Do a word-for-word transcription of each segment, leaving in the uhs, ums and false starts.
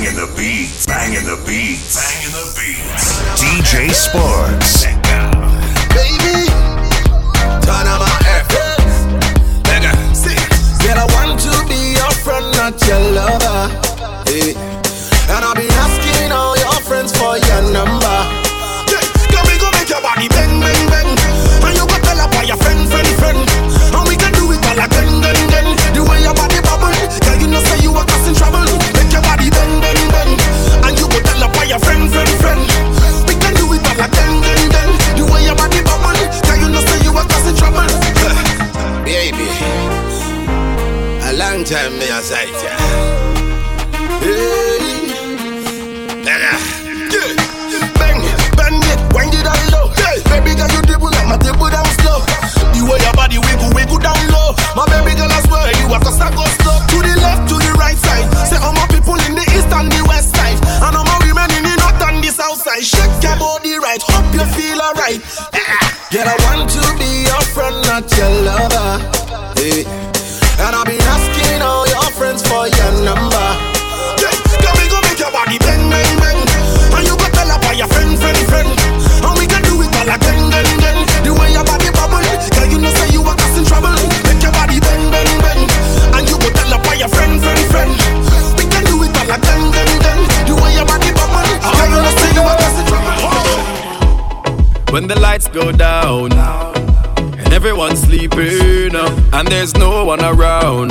Banging the beats, banging the beats, banging the beats. D J Sparks. Baby, turn on my efforts. Nigga, said I want to be your friend, not your lover. Hey. And I'll be asking all your friends for your number. Yeah, can we go make your body bang, bang, bang? And you go tell about your friend, friend, friend. And we can do it all again, again, again. The way your body bubble, girl, you know say you are causing trouble. Bend, bend, bend. And you go tell about your friend, friend, friend. We can do it all again, then, then. The way your body bubble, tell you not say you are causing trouble. Baby, a long time me a sight ya. Hey, yeah. Bend, bend it, wind it down low. Hey, baby girl you dribble up, my dribble down slow. The way your body wiggle, wiggle down low. My baby girl I swear you are cause I go slow. To the left, to the right side. Say all my people in the east and the west side, and all my women in the north and the south side. Shake your body right, hope you feel alright. Girl, I want to be your friend, not your lover. Hey. And I'll be asking all your friends for your number. Yeah, can we go make your body bang, bang, bang? And you go tell about your friend, friend, friend. And we can do it all again, again, again. The way your body bubble, girl, you know say you are causing trouble. Make your body bang, bang, bang. And you go tell about your friend, friend, friend. I dang, dang, dang. You and your body bubble. I wanna see you out. When the lights go down and everyone's sleeping and there's no one around,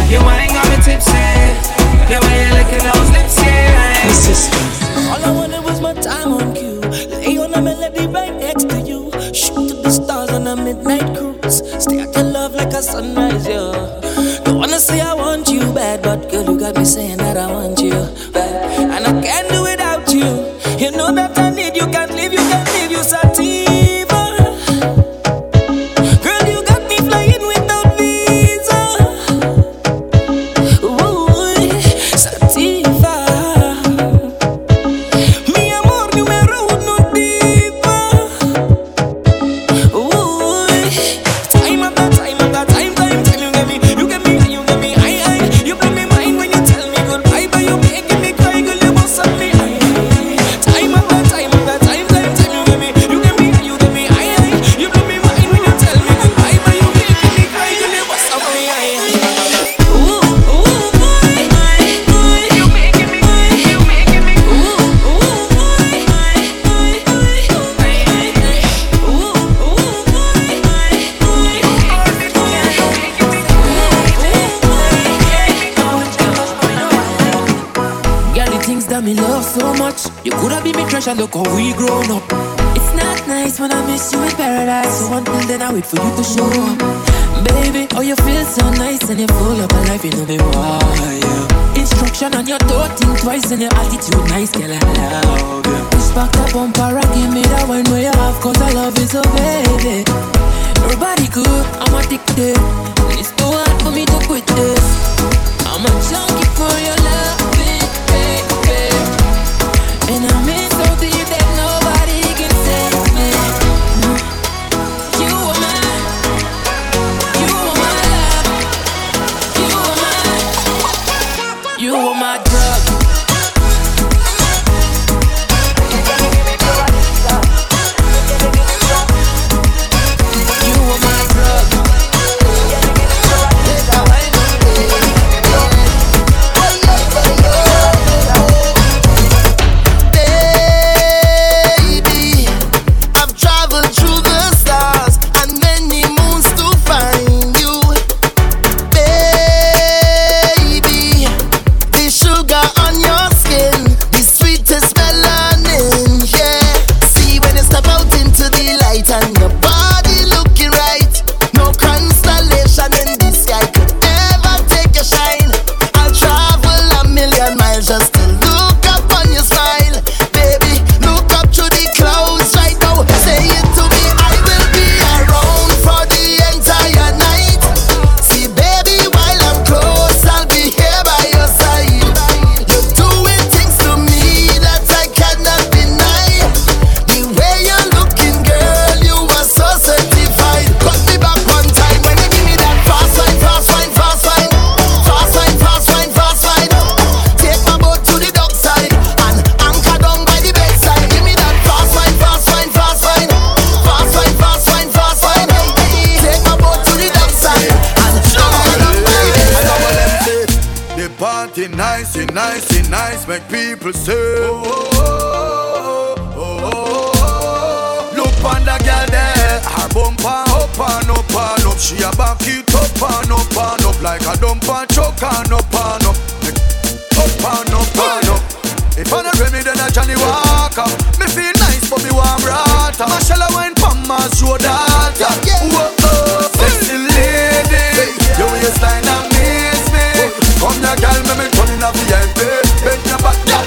You ain't got me tipsy the way you lick those lips, yeah. All I wanted was my time on cue. Lay on a melody right next to you. Shoot to the stars on a midnight cruise. Stay at your love like a sunrise, yeah. Don't wanna say I want you bad, but girl, you got me saying that I want you bad. And I can't do without you. You know that I need you, can't live, you can't live, you sativa. Girl, you got me flying without visa. Ooh, sativa. Look how we grown up. It's not nice when I miss you in paradise. So until then I wait for you to show up. Baby, oh you feel so nice and you full of my life, you know me why, yeah. Instruction on your door, think twice and your attitude nice, girl I love you. Push back that bumper and give me that wine where you have, cause I love you so, baby. your body good. I'm addicted. It's too hard for me to quit this. I'm a junkie for your love, baby. And I'm in so deep that nobody can save me. You are mine. You are my love. You are mine. You are my drug. Make people say, oh, oh, oh, oh, oh, oh. Look on the girl there, her bumper up and up and up. She a back it up and up and up like a dump and choke and up and up. Up and up and up. If I don't remedy then I Johnny Walker. Me feel nice but me warm brata. Mashallah wine from my show data. Whoa, oh, sexy lady, your waistline amaze me. Come here girl, me me turn in a V I P.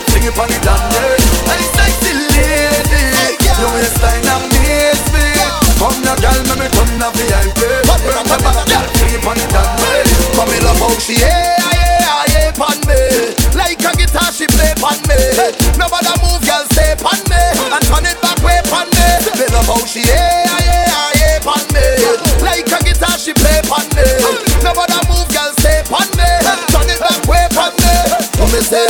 Sing it for the damn day. Hey, sexy lady, your waistline amaze me. Come now, girl, let me come now, V I P. Sing it for the damn day. Come in love, how she yeah, yeah, yeah, pon me. Like a guitar, she play pon me. Nobody move, girl, stay pon me. And turn it back way pon me. Me love how she yeah, yeah, yeah, pon me. Like a guitar, she play pon me. Nobody move, girl, stay pon me. Turn it back way pon me. Me say,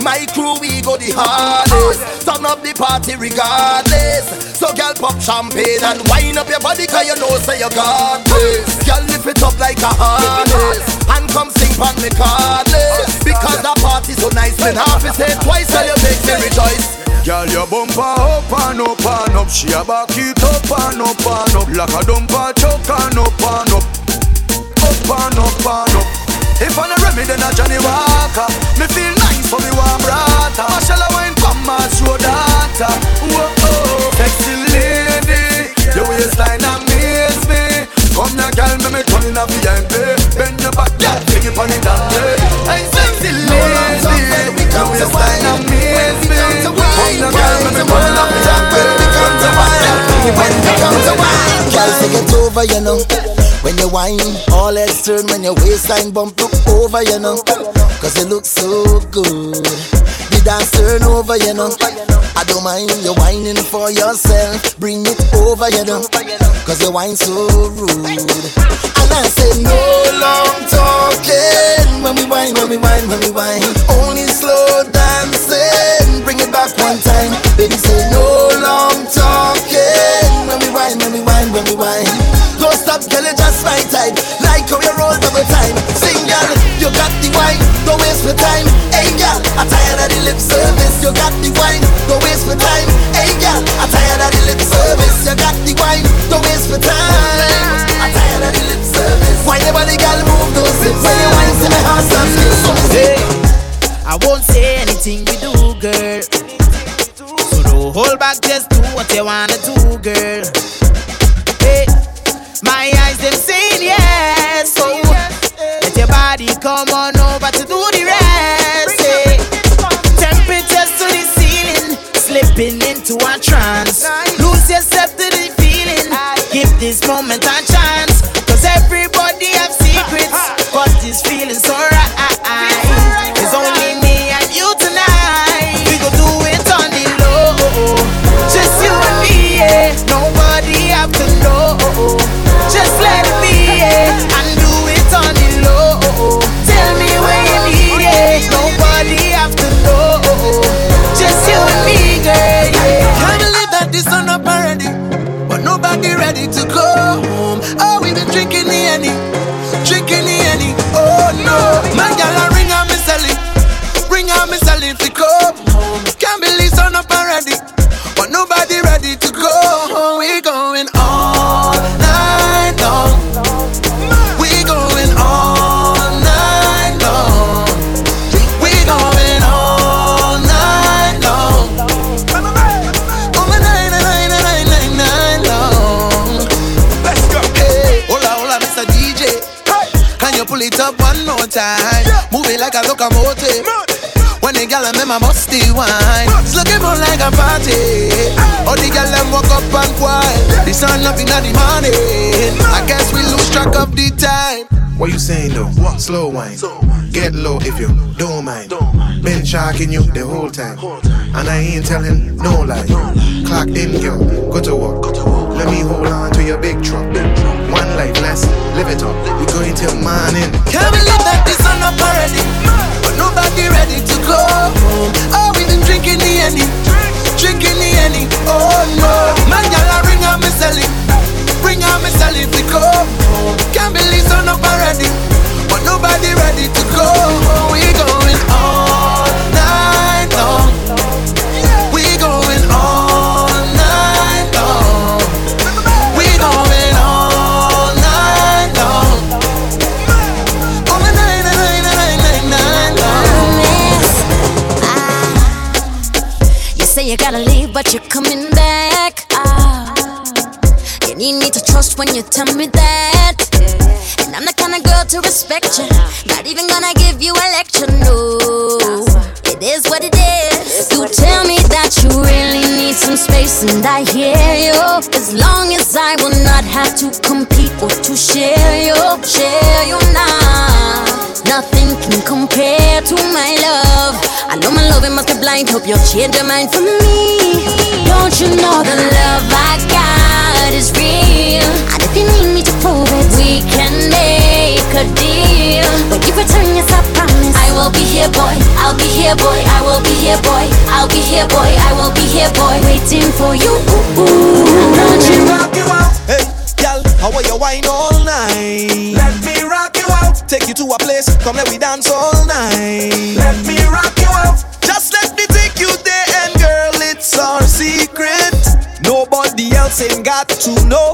my crew we go the hardest. Turn up the party regardless. So girl pop champagne and wind up your body, cause you know say you got this. Girl lift it up like a harness and come sing pon me cardless. Because the party so nice when half is said twice, so you make me rejoice. Girl your bumper up and up and up. She a back it up and up and up. Like a dumper choke and up and up. Up and up and up. If I don't remedy, then I Johnny Walker. Me feel nice for me warm brata. Mashallah wine from my show data. Whoa, oh, sexy lady, your waistline amaze me. Come now, girl, me me turn in a V I P. Bend your back, girl, take it for the damn day. Hey, sexy lady, your waistline amaze me. Come now, girl, me me turn in a V I P. Bend your back, girl, take it for the damn day. Girl, take it over, you know. When you whine, all heads turn when your waistline bump look over, you know. Cause you look so good. The dance turn over, you know. I don't mind you whining for yourself. Bring it over, you know. Cause you whine so rude. And I say no long talking. When we whine, when we whine, when we whine. Only slow dancing. Bring it back one time. Baby say no long talking. When we whine, when we whine, when we whine. Don't stop, girl, you just my type. Like how you roll double time. Sing, girl, you got the wine. Don't waste my time. Hey, girl, I'm tired of the lip service. You got the wine. Don't waste my time. Hey, girl, I'm tired of the lip service. You got the wine. Don't waste my time. I'm tired of the lip service. Why nobody girl move those hips? When you wine, see my heart stop. Hey, I won't say anything we do, girl. So don't hold back, just do what you wanna do, girl. Hey. My eyes, them saying yes, so let your body come on over to do the rest, eh. Temperatures to the ceiling, slipping into a trance. Lose yourself to the feeling, give this moment a chance. have to know. Just let it be and do it on the low. Tell me where you need it. Nobody have to know. Just you and me, girl. Yeah. Can't believe that this on up already, but nobody ready to go home. Oh, we been drinking the Henny, drinking the Henny. Oh no, my girl, I ring out me celly, ring out me celly to come home. Can't believe son up already, but nobody ready to go home. We going all night long. We going all night long. We going all night long. All night, night, night, night, night long. Let's go. Hey, hola, hola, Mister D J. Hey, can you pull it up one more time? Yeah. Move it like a locomotive. Move. When the gal and my musty wine, it's looking more like a party. All the gal and walk up and quiet. This ain't nothing at the morning. I guess we lose track of the time. What you saying though? What? Slow wine. Get low if you don't mind. Been sharking you the whole time, and I ain't telling no lie. Clock in, girl, go to work. Let me hold on to your big truck. One life, let's live it up. We going till morning. Can't believe that this on up already. Nobody ready to go home. Oh, we been drinking the Henny, drinking the Henny. Oh no, my girl, I ring out me celly, ring out me celly to go home. Can't believe so nobody, but nobody ready to go home. We going all night long. We going all night long. We going all night long. All night, night, night. Say you gotta leave, but you're coming back. Ah, oh. And you need to trust when you tell me that. And I'm the kind of girl to respect you. Not even gonna give you a lecture, no. It is what it is. You tell me that you really need some space, and I hear you. As long as I will not have to compete or to share you, share you now. Nothing can compare to my love. I know my love, it must be blind. Hope you'll change your mind for me. Don't you know the love I got is real? And if you need me to prove it, we can make a deal. When you return, yes, I promise I will be here, boy. I'll be here, boy. I will be here, boy. I'll be here, boy. I will be here, boy. Waiting for you. Ooh, ooh. Let me rock you out. Hey, girl, how are you wine all night? Let me rock you out. Take you to a place, come let we dance all night. Let me rock you out. Just let me take you there, and girl, it's our secret. Nobody else ain't got to know.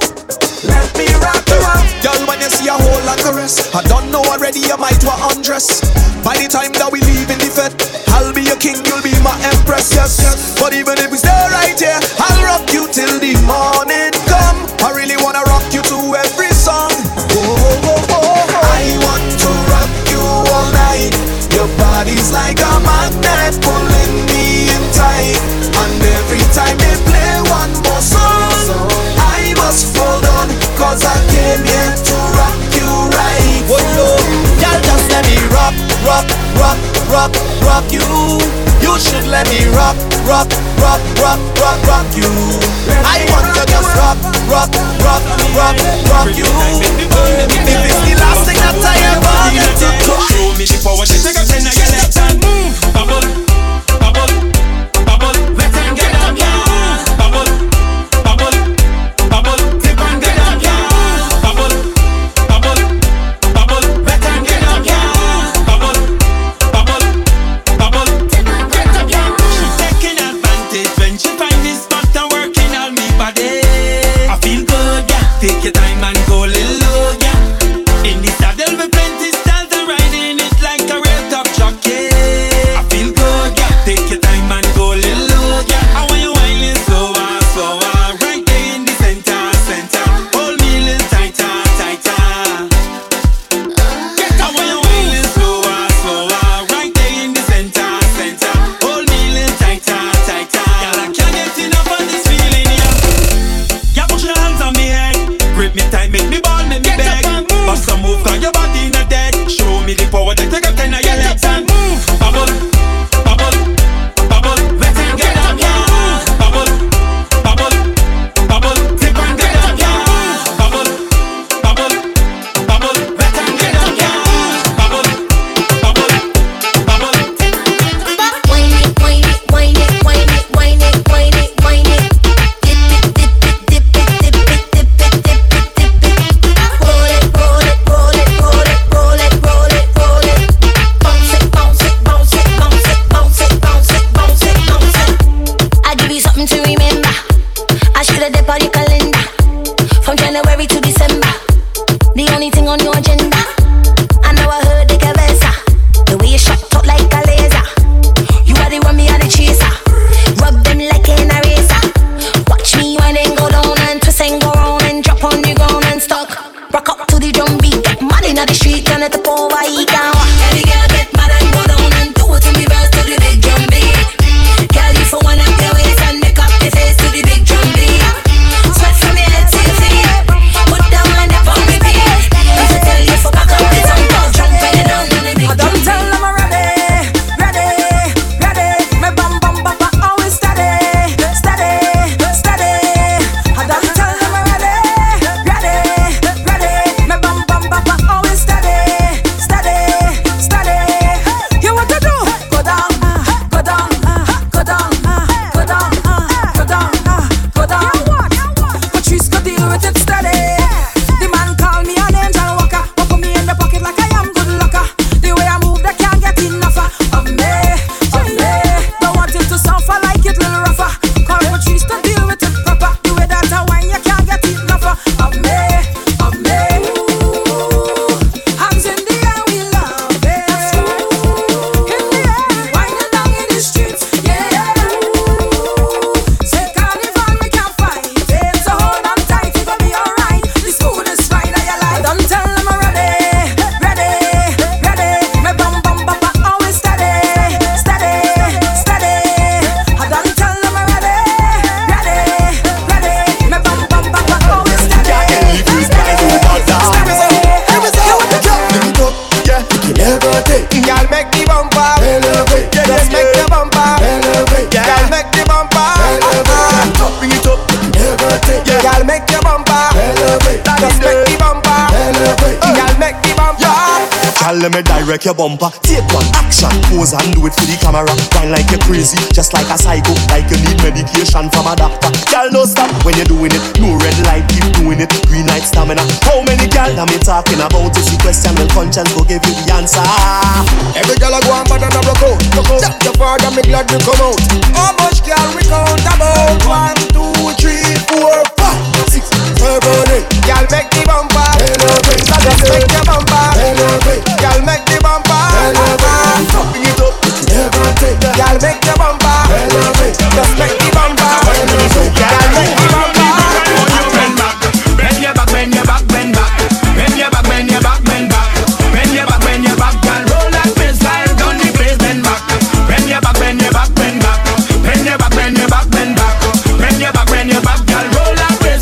Let me rock you out. Girl, when you see a whole lot of rest, I don't know already, you might want undress. By the time that we leave in the fed, I'll be your king, you'll be my empress, yes, yes. But even if we stay right here, I'll rock you till the morning come. I really wanna rock you to every song. Whoa, whoa, whoa, whoa. I want to rock you all night. Your body's like a magnet pulling me in tight. And every time they play one more song, I must fold on, cause I came here to rock you right. Whoa, no, y'all just let me rock, rock, rock, rock, rock you. You should let me rock, rock, rock, rock, rock, rock you. I want to just rock, rock, rock, rock, rock you. If it's the last thing that I ever get to do, show me the power, she take a ten and your left hand move. Bubble, bubble, bubble, let them get up, yeah. Bubble, bubble, let them get up, yeah. Bubble, bubble, let them get up, January to December. The only thing on your agenda. I know I heard the cabeza. The way you shot talk like a laser. You are the one me and the chaser. Rub them like an eraser. Watch me whine and go down and twist and go round and drop on the ground and stuck. Rock up to the drum beat. Get mad in the street, turn it up over. You can watch. Every girl get mad and go down and do it to me verse to the big drum beat. Girl, you for one up your waist and make up your face to the big drum beat. Sweat from your head to your feet. Put that one up on repeat. I should tell you for back up this on call drunk when you down on the big drum beat. I don't tell them I'm ready, ready, ready. My bum bum bum bum always steady, steady, steady. I don't tell them I'm ready, ready, ready. My bum bum bum bum always steady, steady, steady. You what to do? Go down, go down, go down, go down, go down, go down. But she's got the with it steady. The man call me an angel walker. Walk me in the pocket like I am good lucker. The way I move, they can't get enough of me, of me. Don't want it to suffer like it little rougher. Call but she's got the with it proper. The way that I wine, you can't get enough of me, of me. Ooh, hands in the air, we love it. In the air, winding down in the streets, yeah. Say carnival, we can't fight it. So hold on tight, it gonna be alright. This food is fine, I like. Don't tell them I'm ready, ready, ready. My bum bum bum bum always steady, steady, steady. I don't tell them I'm ready, ready, ready. My bum bum bum bum always steady. Y'all make the bumper, elevate, yeah, just make the bumper, elevate, yeah, y'all make the bumper, elevate, ah, bring it up, elevate, yeah, y'all make the bumper, elevate, just make the bumper, elevate, y'all make the bumper. Y'all let me direct your bumper, take one action, pose and do it for the camera. Grind like you're crazy, just like a psycho, like you need medication from a doctor. Y'all no stop when you're doing it, no red light, keep doing it, green light stamina. How many y'all that me talking about? If you question the conscience, go give you the answer. Every girl I go and bad and I broke out. Check your father, me glad you come out. How much girl we count about? One, two, three, four, five, six, seven, eight. Y'all make the bumper, elevate. So just make the bumper, elevate. Y'all make the bumper, elevate. Topping it up, elevate. Y'all make the bumper, elevate. Just make the bumper, elevate. Y'all make the bumper. Bend back, bend your back, bend your back, bend back, bend your back, bend your back, bend back, bend your back, bend your back, girl. Roll like missile down the place, bend back, bend your back, bend your back, bend back, bend your back, bend your back, bend back, bend your back, bend your back, girl. Roll like missile down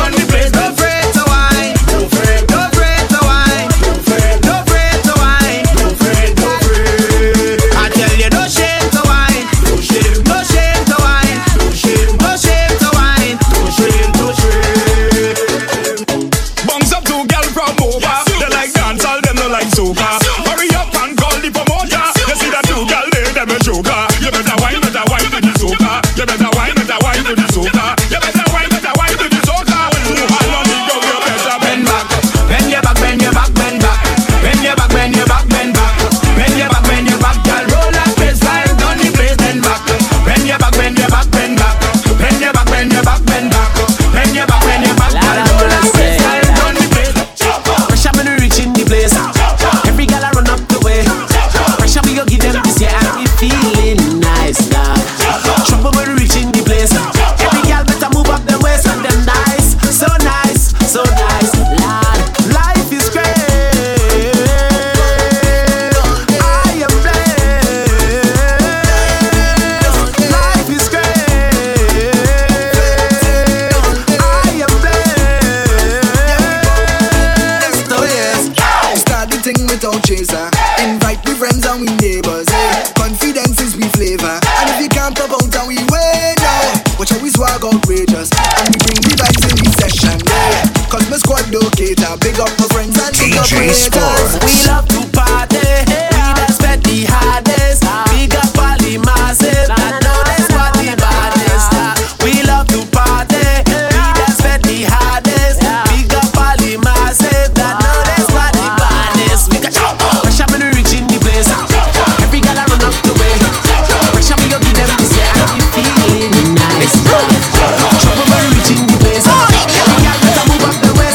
the place. Don't fret to wine, don't fret, don't fret to wine, don't fret, don't fret to wine, don't fret, don't fret. I tell you, no shame to wine, no shame, no shame to wine, no shame, no shame to wine, no shame, no shame. Bungs up two girl from over. They like dance, all them no like soca. Hurry up and call the promoter. You see that two girl there, them a joker. You better wine, better wine to the soca. You better wine, better wine to the soca. You better wine, better wine to the soca. When you hang on the girl, you better bend back, bend your back, bend your back, bend back, bend your back, bend your back, bend back, bend your back, bend your back, girl. Roll like missile down the place, bend back, bend your back, bend your back, bend back, bend your back, bend your back, bend back, bend your back, bend your back, girl. Roll like missile down the place. Pressure me to reach in the place. Every girl I run up the way. Pressure me go give them this, yeah, I be feeling nice now. Trouble me to reach in the place. Every girl better move up the waist and them nice, so nice, so nice. Lord, life is great. I am blessed. Life is great. I am blessed. Oh yes. Start the thing without chaser. Invite we friends and we neighbors. eh. Confidence is we flavor. And if you can't pop out and we win now, watch how we swag outrageous. And we bring the vibes in the session. eh. Cause my squad do cater. Big up my friends and big up Z J haters. Sparks. We love to party. We respect the hardest. Big up all the masses. I know that's what the baddest. We love to party. We respect the hardest. Big up all the masses. I know that's what the baddest. We got pressure when we reach in the place. Every girl I run up the way. Pressure me up to them to say I be feeling nice. Trouble when we reach in the place. Every girl better move up the way.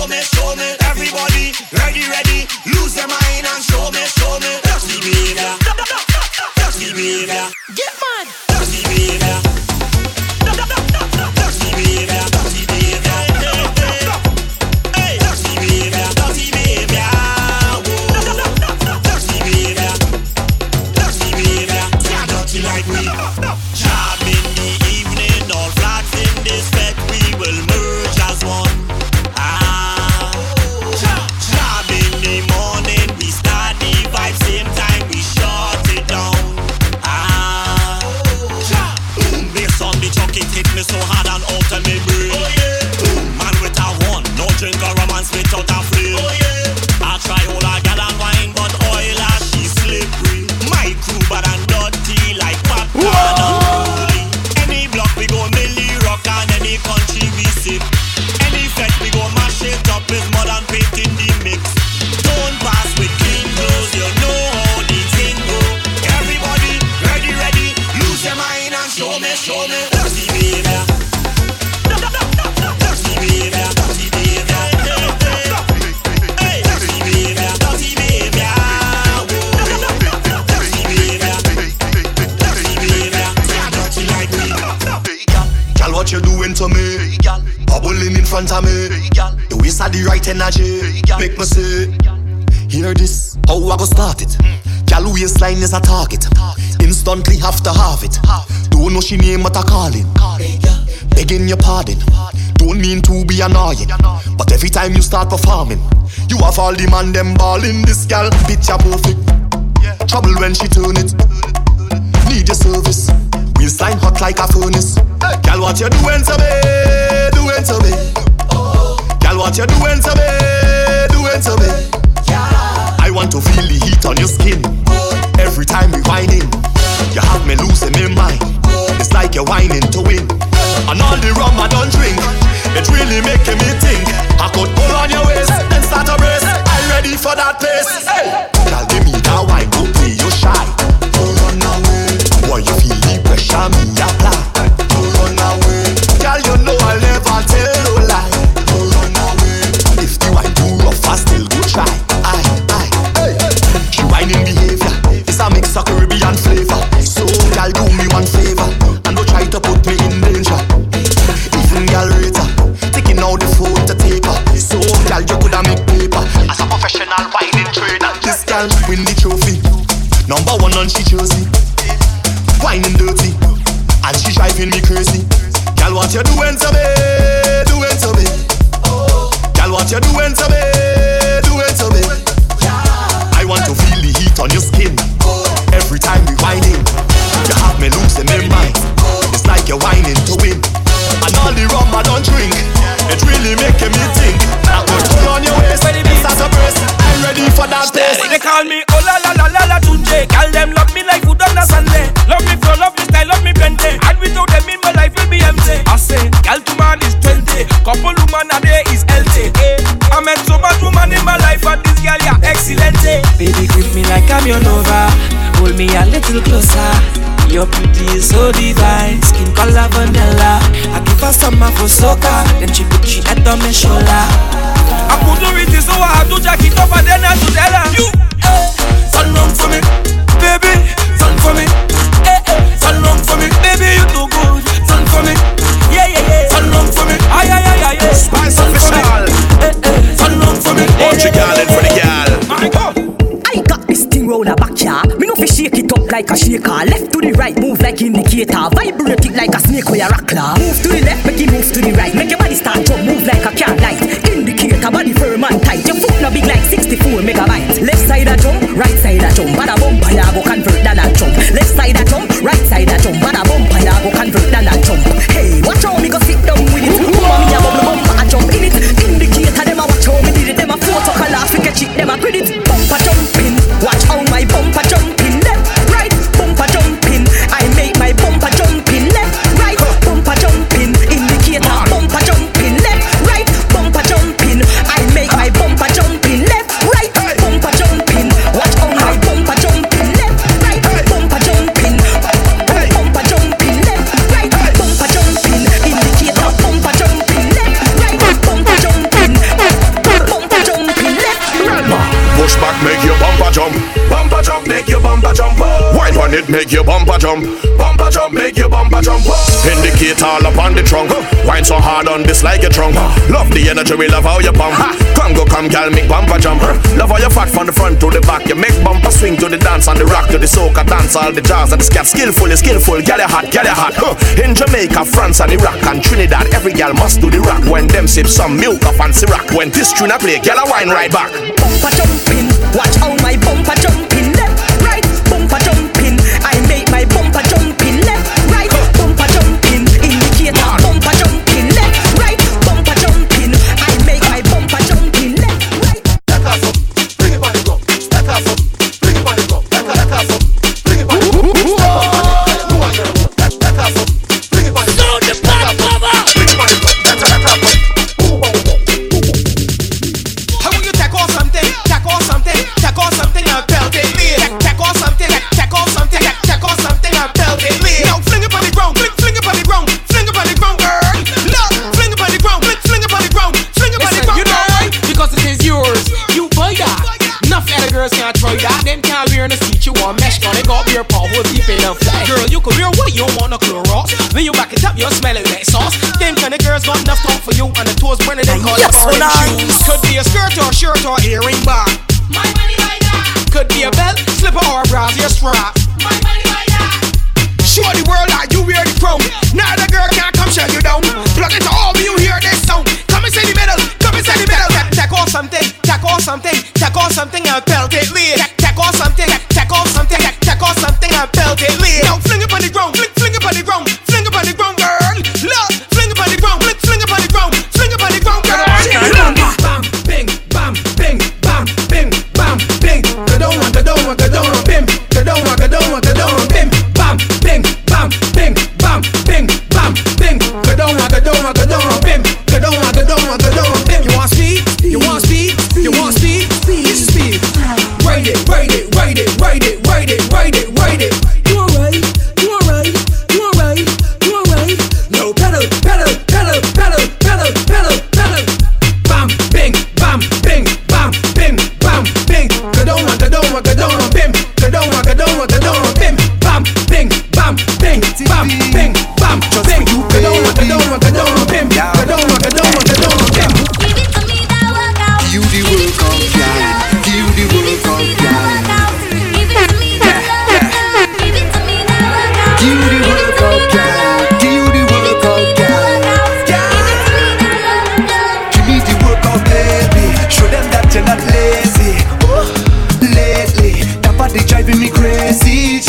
show me, show me. Everybody, ready, ready. Lose their mind and show me, show me. Thirsty behavior, thirsty behavior. Get mad, thirsty behavior, thirsty behavior, thirsty behavior. Hey, thirsty behavior, thirsty behavior. Thirsty behavior, thirsty behavior. You're dirty like me. Jam in the evening, all flats in this bed. We will merge as one. So hard and out and me break. Oh yeah. Boom, man with a horn, no drink or romance without a flame. Oh yeah. I try all I got and wine, but oil as she slippery. My crew bad and dirty like popcorn and holy. Any block we go milli rock and any country we sip. Any fete we go mash it up with mud and paint in the mix. Don't pass with clean clothes, you know how the thing go. Everybody, ready, ready, lose your mind and show me, show me. Front of me, the waste of the right energy. Make me say, hear this, how I go start it. Girl waistline is a target, instantly have to have it. Don't know she name but I call it. Begging your pardon, don't mean to be annoying, but every time you start performing, you have all the man them balling. This girl, picture perfect, trouble when she turn it. Need your service, waistline hot like a furnace. Girl, what you doing to me? Doing to me, girl, what you doing to me? Doing to me. I want to feel the heat on your skin every time we whining. You have me losing my mind. It's like you're whining to win. And all the rum I don't drink, it really making me think. I could pull on your waist and start a race. I'm ready for that place. Hey, girl, give me that wine, don't play you shy. Don't run away. Boy, you feel the pressure me apply. Don't run away. Girl, you know I'll never tell no lie. Don't run away. If you wine too rough, I still go try. Aye, aye, hey, hey. She whining behavior, it's a mix of Caribbean flavor. So, girl, do me one favor and don't try to put me in danger. Even girl later, taking out the phone to taper. So, girl, you coulda make paper as a professional whining trainer. This girl win the trophy, number one on she jersey. Whining dirty, and she driving me crazy. Girl, what you doing to me? Doing to me. Girl, what you doing to me? Doing to me. I want to feel the heat on your skin every time we whining. You have me losing my mind. It's like you're whining to win. And all the rum I don't drink, it really making me think. I could pull on your waist, it's at a press. I'm ready for that test. They call me oh la la la la la Tunde. Girl, them love me like food on a Sunday. Love me flow, love me style, love me plenty. And without them in my life will be empty. I say, girl, two man is twenty. Couple woman a day is healthy. I met so much woman in my life, and this girl, yeah, excellent. Baby, grip me like I'm your Nova. Hold me a little closer. Your beauty is so divine, skin color vanilla. I give her summer for soca, then she put she head on my shoulder. I couldn't read it, so I had to jack it up and then I had to tell her. You, eh, turn round for me, baby, turn for me. Eh, eh, turn round for me, baby, you too good, turn for me. Yeah, yeah, yeah, turn round for me. Ay, ay, ay, ay, yeah. Spice official. Eh, eh, turn round for me. Watch your girl in for the girl. My God. I got this thing round the backyard. Me no fi shake it up like a shaker. Left to the right, move like indicator. Vibrate it like a snake or a rackler. Move to the left, make it move to the right. Make your body start jump, move like a car light. Indicator, body firm and tight. Your foot no big like sixty-four megabytes. Left side a jump, right side a jump. Bada bump, I go convert than a jump. Left side a jump, right side a jump. Bada bump, I go convert than a jump. Hey, watch how me go sit down with it. Come on, me a bubble bump, I jump in it. Indicator, them a watch how me did it. Them a photo color, we catch it, them a credit. Bump a jump. Watch how my bumper jumping left, right, bumper jumping. I make my bumper jumping left, right, bumper jumping. Indicator, bumper jumping left. on it, make your bumper jump. Bumper jump, make your bumper jump. Indicate all up on the trunk. Wine so hard on this like a trunk. Love the energy, we love how you bump. Come go come girl, make bumper jump. Love how you fat from the front to the back. You make bumper swing to the dance and the rock to the soca dance. All the jazz and the scat. Skillfully, skillful, get it hot, get it hot. In Jamaica, France and Iraq and Trinidad, every girl must do the rock. When them sip some milk up and syrup. When this tune I play, girl I wine right back. Bumper jumping, watch how my bumper jumping. Left, right, bumper jumping. I make my bumper jumping. Left, right, bumper jumping. Indicator, bumper jumping. Left, right, bumper jumping. I make my bumper jumping. Left, right. Stack us up, bring it body up. Stack us up, bring it body up. Stack us up, bring it body up. Stack us up, bring it body up. Stack us up, bring it body up. Stack us up. Girl, you can wear what you want, a Clorox. When you back it up, you'll smell it like sauce. Them kind of girls got enough talk for you. And the toes burning, they call it orange shoes. Could be a skirt or shirt or earring bar. My money like that. Could be a belt, slipper or brassiere strap. My money like that. Show the world that you wear the chrome. Now the girl can't come shut you down. Plug it to all when you hear this sound. Come and say the middle, come and say the middle. Tack on something, tack on something, tack on something and pelt it lead. Tack on something, tack on something. Now fling it on the ground, fling, fling it on the ground, fling it on the ground, girl. Look, fling it on the ground, fling, fling it on the ground, fling it on the ground, girl. Bam, bing, bam, bing, bam, bing, bam, bing. Go down, go down, go down, bim. Go down, go down, go down, bim. Bam, bing, bam, bing, bam, bing, bam, bing. Go down, go down, go down, bim. Go down, go down, go down, bim. You want speed? You want speed? You want speed? This is speed. Ride it, ride it, ride it, ride it, ride it, ride it, ride it.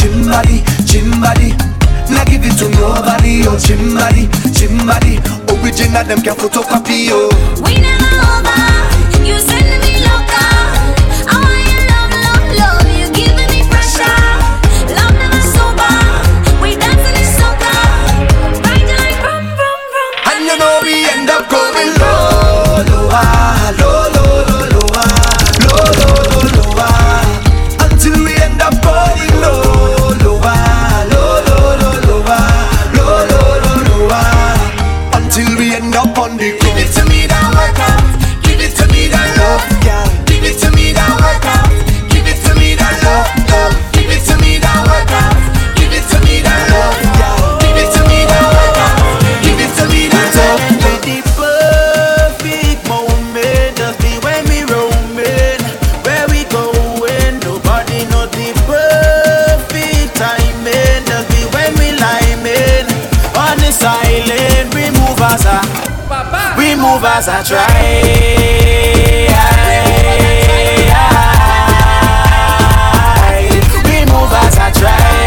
Chimbadi, Chimbadi, original them can photocopy yo. We never over, you send me loca. I want you love, love, love, you giving me pressure. Love never sober, we dancing in soca. Ride like brum, brum, brum. And you know we end up going low, low, low, low, low, low, low, low, low, low, until we end up going low, low, low, low, low, low. Till we end up on the ground. Give it to me that workout. Give it to me that love, girl. Give it to me that workout. Give it to me that love, love. Give it to me that workout. Give it to me that love, girl. Give it to me that workout. Give it to me that love. With the perfect moment, just be when we roaming, where we going, nobody knows the perfect timing, just be when we liming on the silent. We We move as a, we move as a try. We move as a try.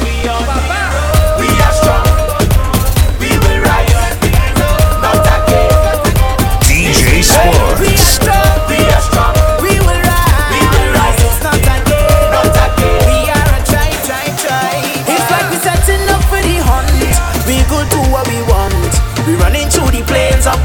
We are Papa. We are strong. We will rise. Not that D J Sparks. We are strong. We are strong. We will rise. We will rise. It's not that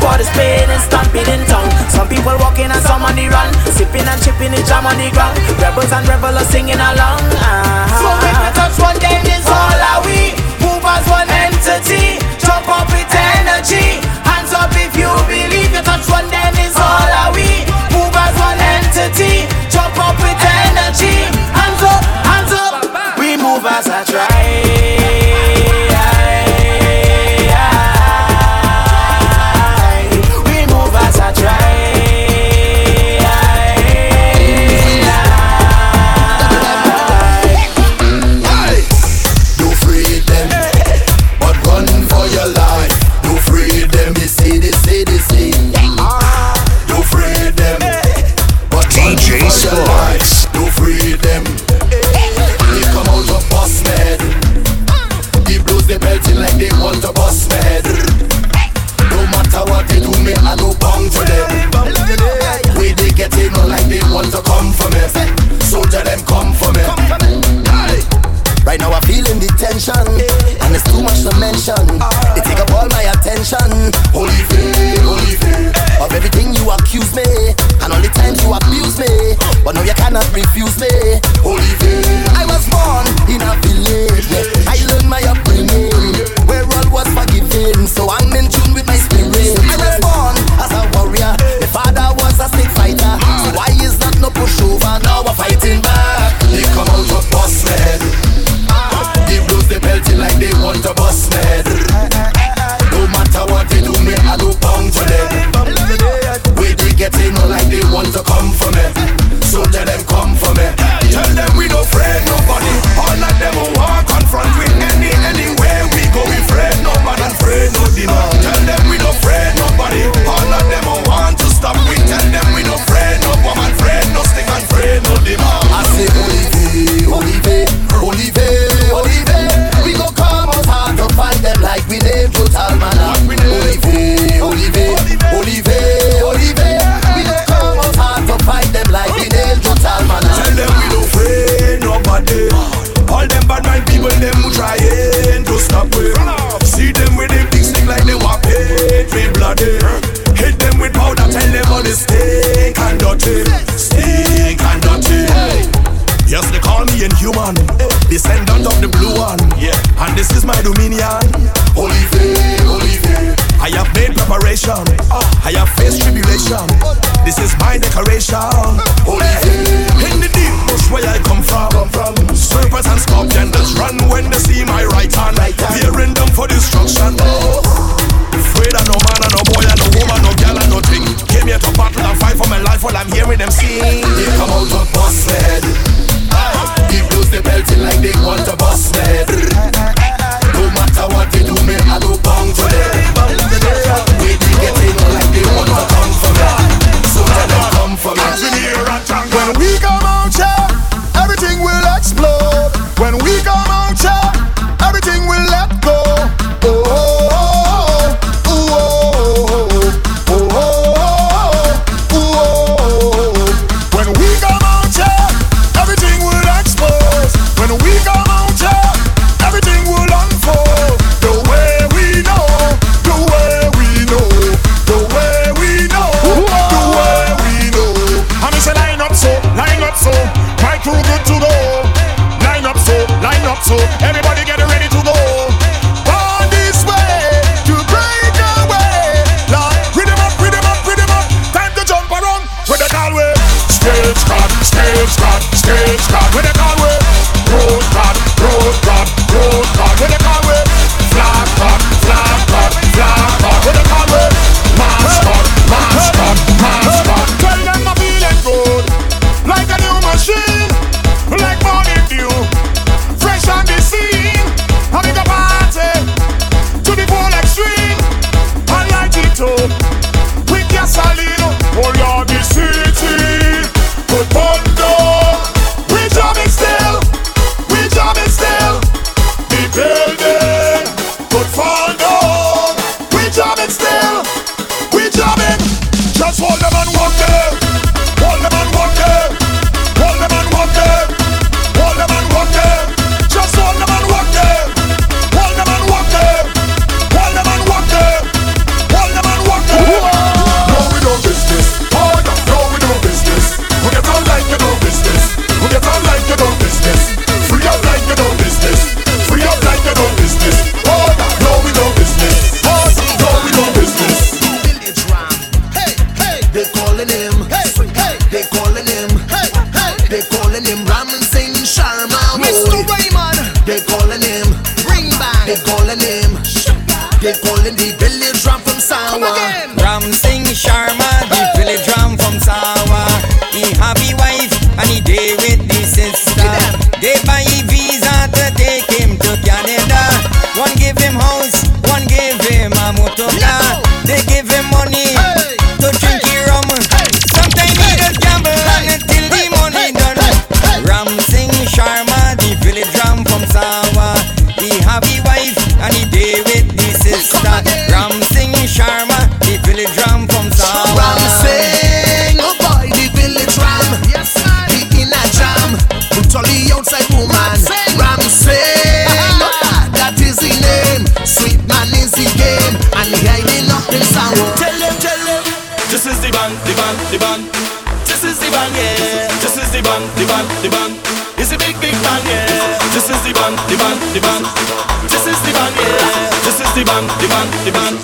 God is playing and stamping in town. Some people walking and some on the run, sipping and chipping and jam on the ground. Rebels and revelers singing along. Ah. So if we touch one, then it's all are we. Move as one entity, jump up with energy. Hands up if you believe you touch one, then it's all are we. Move as one. attention. Holy faith, holy faith, hey. Of everything you accuse me, and all the times you abuse me, but now you cannot refuse me. Holy faith. I was born in a village, I learned my upbringing, where all was forgiven, so I'm in tune with my spirit. I was born as a warrior, my father was a snake fighter, so why is that no pushover, now we're fighting back. They come out of BUSS HEAD. They blows the belty like they want a bus head. No matter what they do me, I go pound for them. Where they get in like they want to come for me. So tell them come for me. Tell them we don't fret nobody. All of them who are confront with any, anywhere we go we fret nobody and fret no dinner. Tell them we don't fret nobody. All of them who want to stop we tell them we don't fret no bomb and fret no stick and fret no dinner. I say Olivier, Olivier, Olivier, like we name total man up. Olivier, Olivier, Olivier, Olivier. We don't come out hard to fight them like we name total man up. Tell them we don't fear nobody. All them bad mind people them who trying to stop it. See them with them big stick like they were paid with bloody. Hit them with powder, tell them all they stink and dirty, stink and dirty. Yes, they call me inhuman, descendant of the blue one, yeah. And this is my dominion. Holy faith, holy faith. I have made preparation, I have faced tribulation. This is my decoration. Holy faith. In the deep bush where I come from, serpents and scorpions just run when they see my right hand. Fearing them for destruction. Afraid of no man and no boy and no woman, no girl and no thing. Came here to battle and fight for my life while I'm hearing them sing. They come out of BUSS HEAD. They blows the belty like they want a bus head. No matter what they do me, I go bound for them. We they get in like they want to come for me. So tell them come for me. When we come out here, everything will explode. When we come out here, everything will let go. Oh. So everybody get ready to go on this way to break away. Read them up, read them up, read them up. Time to jump around with the call way. Stage card, stage card, stage card with the call way. Road card, road card, road card with the call way. Flag card, flag card, flag card with the call way. Mass card, mass card, mass card. Tell them I'm feeling good, like a new machine, like morning dew. On the scene, I make a party to the full extreme. I light it up with gasoline. Oh Lord, the city could thunder. We jamming still, we jamming still. The building could fall down. We jamming still, we jamming. Just hold them and walk them, hold them and walk them, hold them and walk them, hold them and walk them. Just hold them and walk them, hold them and walk them, hold them and walk them, hold them and walk them. No, we no business. Oh no, no, we no business. We get on like you no business. We get on like you no business. Free up like you no business. Free up like you no business. Oh no, no, we no business. Oh no, we no business. Village Ram, hey hey, they calling him, hey hey, they calling him, hey hey, they calling him Ram Singh Sharma. They calling him, ring back. They calling him, they calling the village Ram from Sawa. Ram Singh Sharma, the village Ram from Sawa. He happy wife and he day with the sister. They buy visa to take him to Canada. One give him house, one give him a motor car. They give him money to drink he rum. Sometimes he just gamble until the money done. Ram Singh Sharma. Ram from Sawa, the happy wife and the day with the sister. Ram Singh Sharma, the village Ram from Sawa. Ram Singh, oh boy, the village Ram. Yes, man. The inner jam, put all the outside woman. Ram Singh, that is the name. Sweet man is the the game, and the guy they lock the sound. Tell them, tell them, this is the band, the band, the band. This is the band, yeah. This is the band, the band, the band. It's a big, big band, yeah. This is the band, the band, the band. This is the band, yeah. This is the band, the band, the band.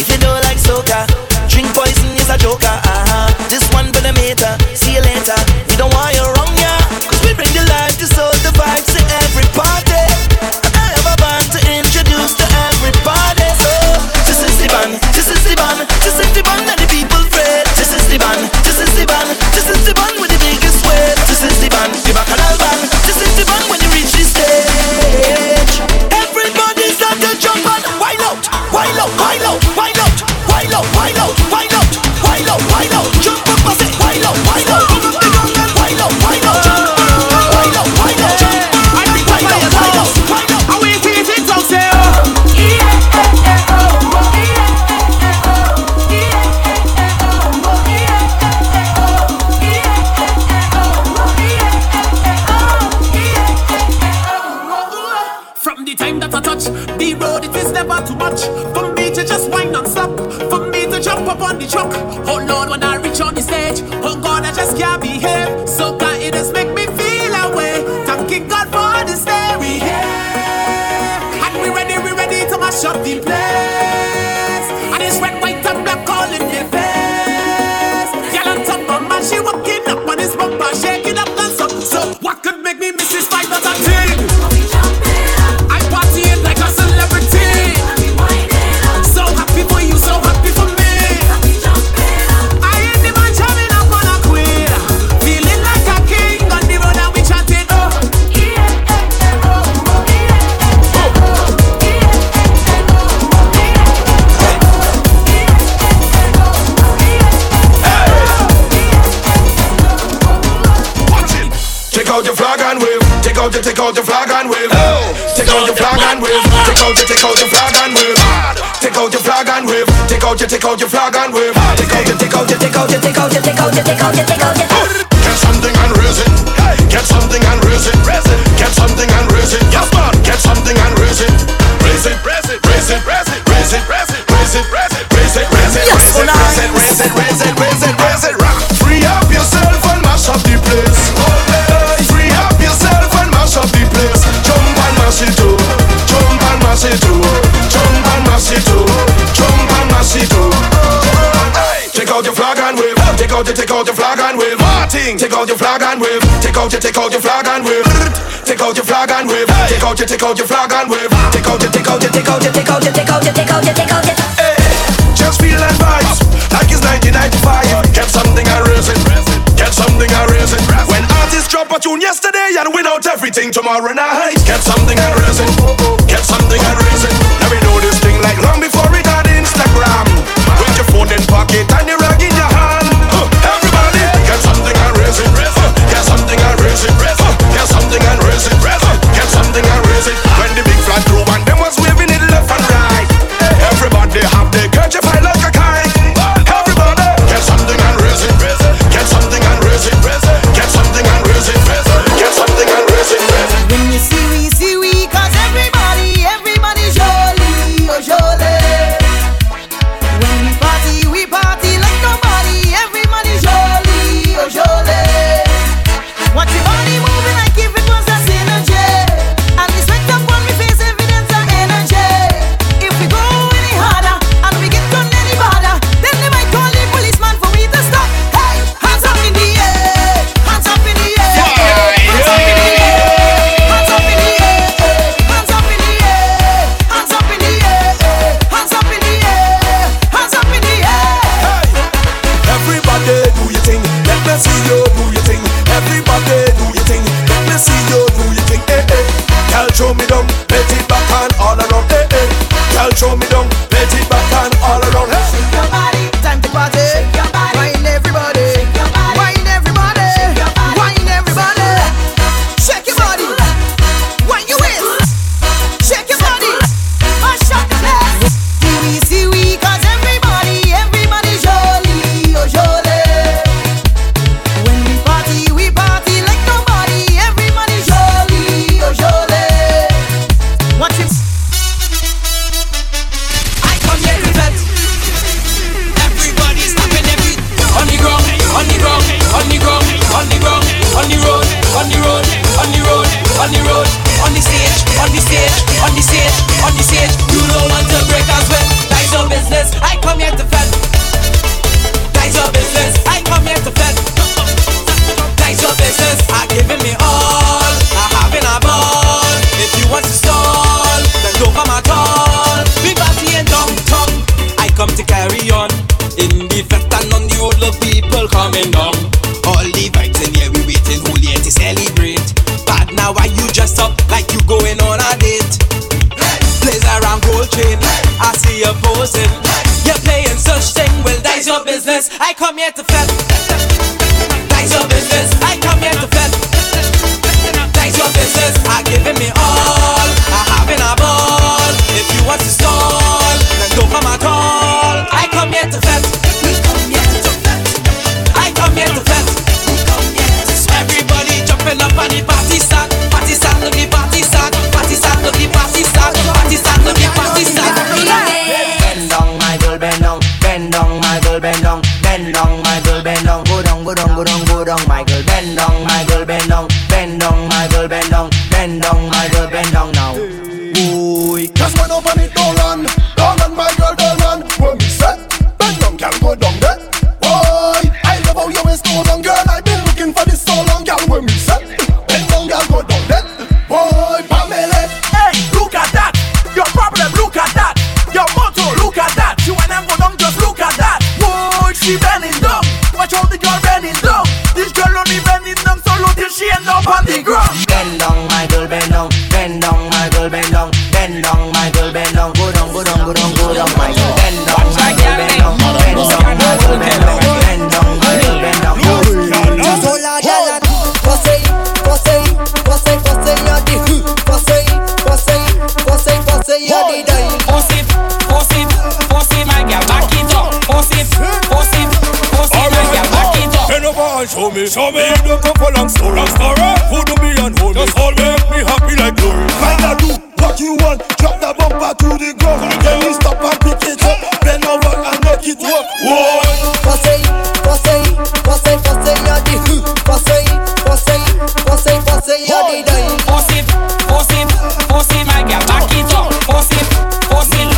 If you don't like soca, drink poison is a joker. Uh-huh. This one for the meter. See you later. We don't want you wrong, yeah. Cause we bring the life, the soul, the vibes to every party. I have a band to introduce to everybody. So this is the band, this is the band, this is the band that the people fret. This is the band, this is the band, this is the band with the biggest weight. This is the band, the bacchanal band. This is the band when you reach the stage. Everybody's at the jump and wild out, wild out, wild out, wild out, wild out, wild out, wild out, wild out, wild out. Jump up and say wild out, wild out. Take out the flag and wave. Take out the flag and wave. Take out, take out the flag and wave. Take out the flag and wave. Take out, take out the flag and wave. Take out, take out, take out, take out, take out, take out, take out. Get something and raise it. Get something and raise it. Get something and raise it. Yes, man. Get something and raise it. Raise it, raise it, raise it, raise it, raise it, raise it, raise it, raise it, raise it, raise it, raise it, raise it, raise it, raise it. Free up yourself and mash up the place. Jump and mash it too. Jump and mash it too. Jump and mash it too. Take out your flag and wave. Take out the, take out the flag and wave. Martin. Take out your flag and wave. Take out the, take out the flag and wave. Take out your flag and wave. Take out the, take out the flag and wave. Take out the, take out the, take out the, take out the, take out the, take out the, take out the. Hey, just feel and vibes like it's nineteen ninety-five. Get something and raise it. Get something and raise it. When artists drop a tune yesterday and win out everything tomorrow night. Get something and raise it. Get something and raise it. Let me do this thing like long before it had Instagram. With your phone in pocket and your rag in your hand. Uh, everybody, get something and raise it. Uh, get something and raise it. Uh, get something and raise it. Uh, get something and raise it. When the big flag drove and them was waving it left and right. Everybody have their kerchief high like a kite. Everybody, get something and raise it. Get something and raise it. Get something and raise it. Get something and raise it. When you see we, see we, cause everybody, everybody's jolly, oh jolly. When we party, we party like nobody, everybody's jolly, oh jolly. Watch your body moving like if it was a synergy. And the sweat upon me face evidence of energy. If we go any harder, and we get done any harder, then they might call the policeman for me to stop. Hey, hands up in the air, hands up in the air. Hands up in the air, hands up in the air. Hands up in the air, hands up in the air. Hands up in the air, hands up in the air. Hey, everybody do your thing, let me see you do your thing. Everybody do your thing, let me see you do your thing. Hey, hey, girl show me down, let it back and all around. Hey, hey, girl show me down, let it back and all around. Hey, shake your body, time to party. Shake your body, wine everybody. Shake your body, wine everybody. Shake your body, wine everybody. Shake your body, what you is? Shake your body, oh shake the place. See we, see we, cause everybody, everybody's jolly, oh jolly. When we party, we party like nobody, everybody's jolly, oh jolly. Watch it. over me, don't run. Don't run, my girl, don't run. When we set, bend down, girl, go down there. Boy, I love how you waist go down, girl. I've been looking for this so long, girl. When we set, bend down, girl, go down there. Boy, Pamela. Hey, look at that. Your problem, look at that. Your motto, look at that. You and them go down, just look at that. Boy, she bending down. Watch all the girl bending down. This girl only bending down solo till she end up on the ground. Bend down, my girl, bend down. Bend down, my girl, bend down. Bend down, my girl, bend down. Go down, go down, go down, go down, my girl. Bend down, my girl, bend down. Bend down, my girl, bend down. Bend down, my girl, bend down. Just hold on, girl, and forsake, forsake, forsake, forsake your di, forsake, forsake, forsake, forsake your di di. Forsake, forsake, forsake, my girl, back it up. Forsake, forsake, forsake, my girl, back it up. Bend over and show me, show me. You don't come for long, so long, story. Who do me and hold me? Just hold me, me happy like glory. Find a do. What you want, drop the bumper to the ground. Then you stop and pick it up, bend over and make it work. Whoa! Forsake, forsake, forsake, forsake your di. Forsake, forsake, forsake, forsake your di. Forsake, forsake, forsake my girl, back it up. Forsake, forsake.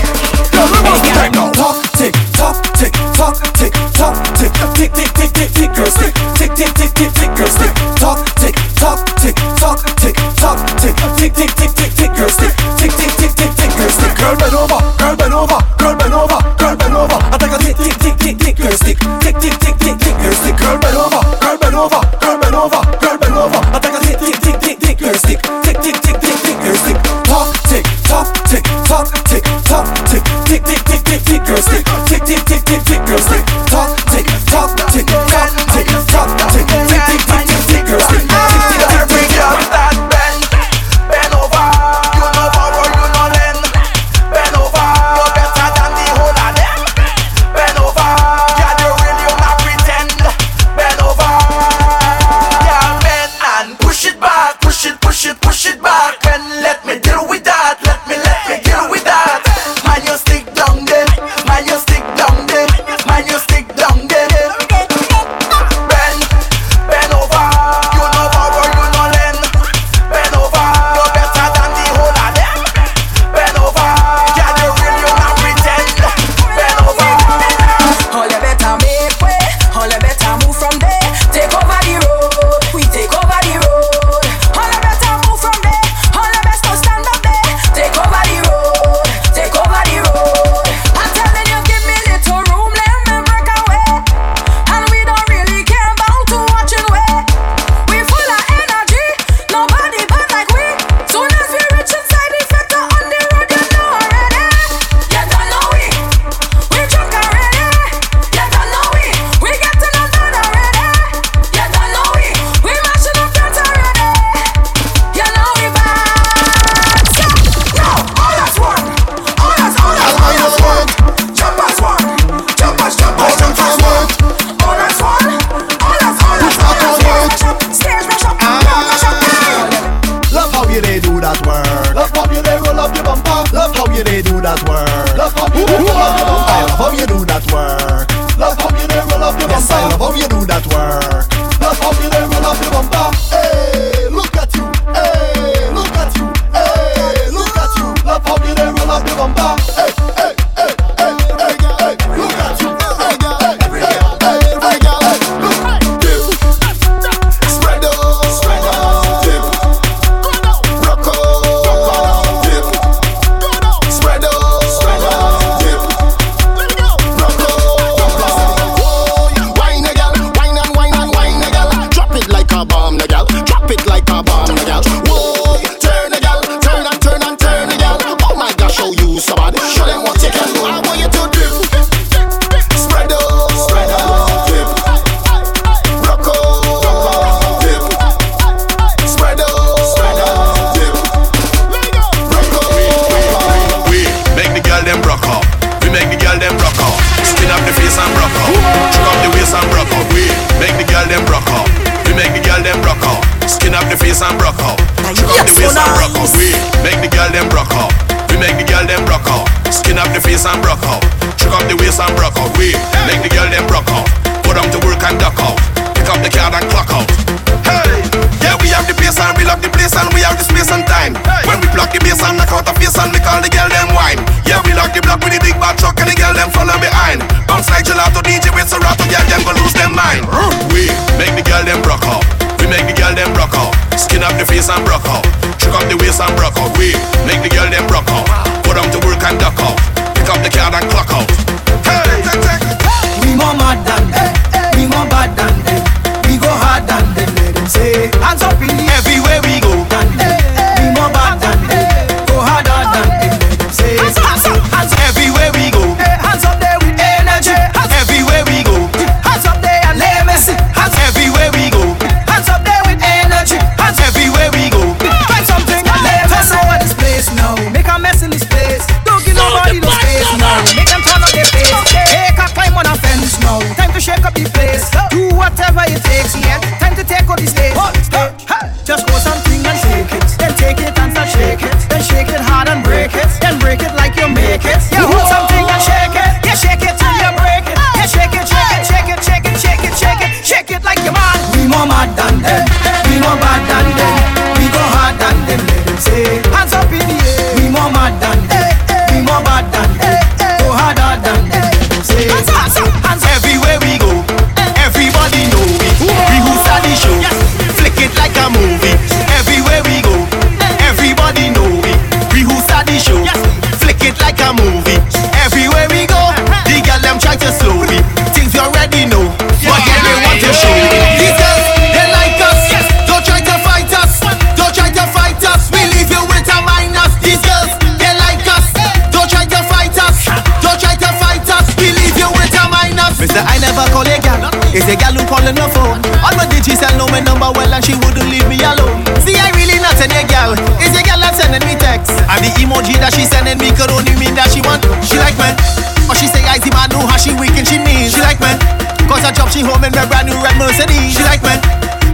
Girl, we must break now. Talk, tick, talk, tick, talk, tick, talk, tick, tick, tick, tick, tick, tick, girl, stick, tick, tick, tick, tick, tick, girl, stick, talk, tick, talk, tick, talk, tick, talk, tick, tick, tick, tick, tick, tick, girl, stick. Girl bend over, girl bend over, girl bend over, girl bend over. I take a tick tick tick tick tick girl stick, tick tick tick tick tick girl stick. Girl bend over, girl bend over, girl bend over, girl bend over. I take a tick tick tick tick tick girl stick, tick tick tick tick tick girl stick. Talk tick talk tick talk tick talk tick tick tick tick tick tick girl stick, tick tick tick tick tick girl stick. Talk tick talk tick talk tick talk tick tick tick tick tick girl stick. Out. Pick up the card and clock out. Hey, yeah, we are. have the pace and we love the place and we have the space and time. Hey. When we block the bass and knock out the face and make all the girl them whine. Yeah, we lock the block with the big bad truck and the girl them follow behind. Bounce like gelato, D J with Serato, yeah, them go lose them mind. We make the girl them rock up. We make the girl them rock up. Skin up the face and rock up. Shook up the waist and rock up. We make the girl them rock up. Put them to work and duck up. Pick up the card and clock out. Hey, take, take. We more mad than them. We more bad than them. We go hard than them. Let them say hands up in the everywhere we go. We more bad than them. Go harder than them. Let them say hands up, hands up everywhere we go. Hands up there with energy. Everywhere we go. Hands up there and let me see. Hands everywhere we go. Hands up there with energy. Hands everywhere we go. Find something and let us over this place now. Make a mess in this place. Don't give nobody no space now. Make them turn up their face. Take a climb on a fence now. Time to shake up the place. Do whatever it takes, yeah. Time to take out the stage. Just go something and shake it. Then take it and start shake it. Then shake it hard and break it. Then break it like you make it. Yeah, hold something and shake it. Yeah, shake it till you break it. Yeah, shake it, shake it, shake it, shake it, shake it, shake it, shake it like your man. We more mad than them. We more bad than them. We go hard than them. Let them say hands up in the air. We more mad than them. We more bad than them. Go harder than them. Let them say hands up, hands up, hands up. Everywhere we go. Like a movie, everywhere we go, everybody know it. We who start the show, flick it like a movie. Everywhere we go, the girl them try to slow it. Things you already know, but then they want to show it. These girls, they like us. Don't try to fight us. Don't try to fight us. We leave you with a minus. These girls, they like us. Don't try to fight us. Don't try to fight us. We leave you with a minus. Mister, I never call a girl. It's a gal who callin' her phone. All my D Js know my number well and she wouldn't leave me alone. See, I really not send a gal. It's a gal that's sending me texts. And the emoji that she sending me could only mean that she want. She like men. Or she say I see man know how she weak and she mean. She like men. Cause her job she home in my brand new red Mercedes. She like men.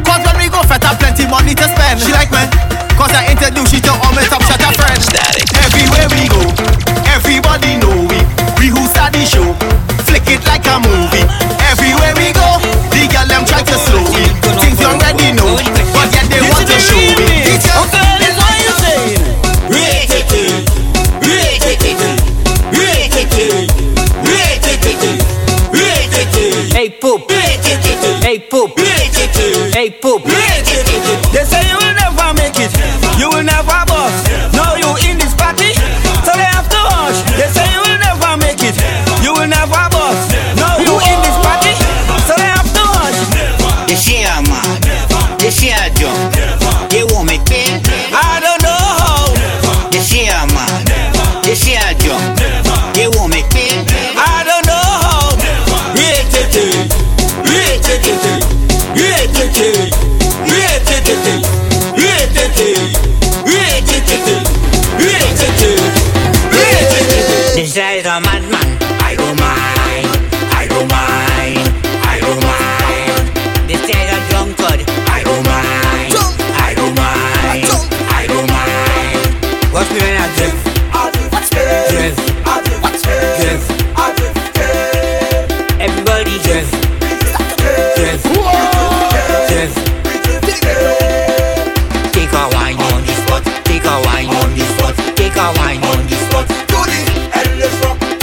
Cause when we go fat I plenty money to spend. She like men. Cause I introduce she to all my top shot her friends. Everywhere we go, everybody know we. We who start the show, flick it like a movie. Everywhere we go, the girl them try to slow it. Things you already know, but yet they want to show it. Oh girl, it's what you saying. Re-tick-tick, re-tick-tick, re-tick-tick, re-tick-tick, re-tick-tick. Hey poop, hey poop, hey poop. They say you will never make it, you will never bust. Now you in this party, so they have to hush. They say you will never make it, you will never bust. Now you in this party, so they have to hush. They say I'm mad, they say I jump, they won't make me. I don't know how. They say I'm mad, they say I jump, they won't make me. I don't know how. Re-tick-tick, re-tick-tick, re-tick-tick, re-tick-tick, re-tick-tick. This guy's a madman. I don't mind, I don't mind, I don't mind. This guy's a drunkard. I don't mind, I don't mind, I don't mind. What's me when I drift? I drift, drift, I drift, drift, I drift. Everybody drift, drift, drift, drift. Take a wine on the spot, take a wine on the spot, take a wine on the spot.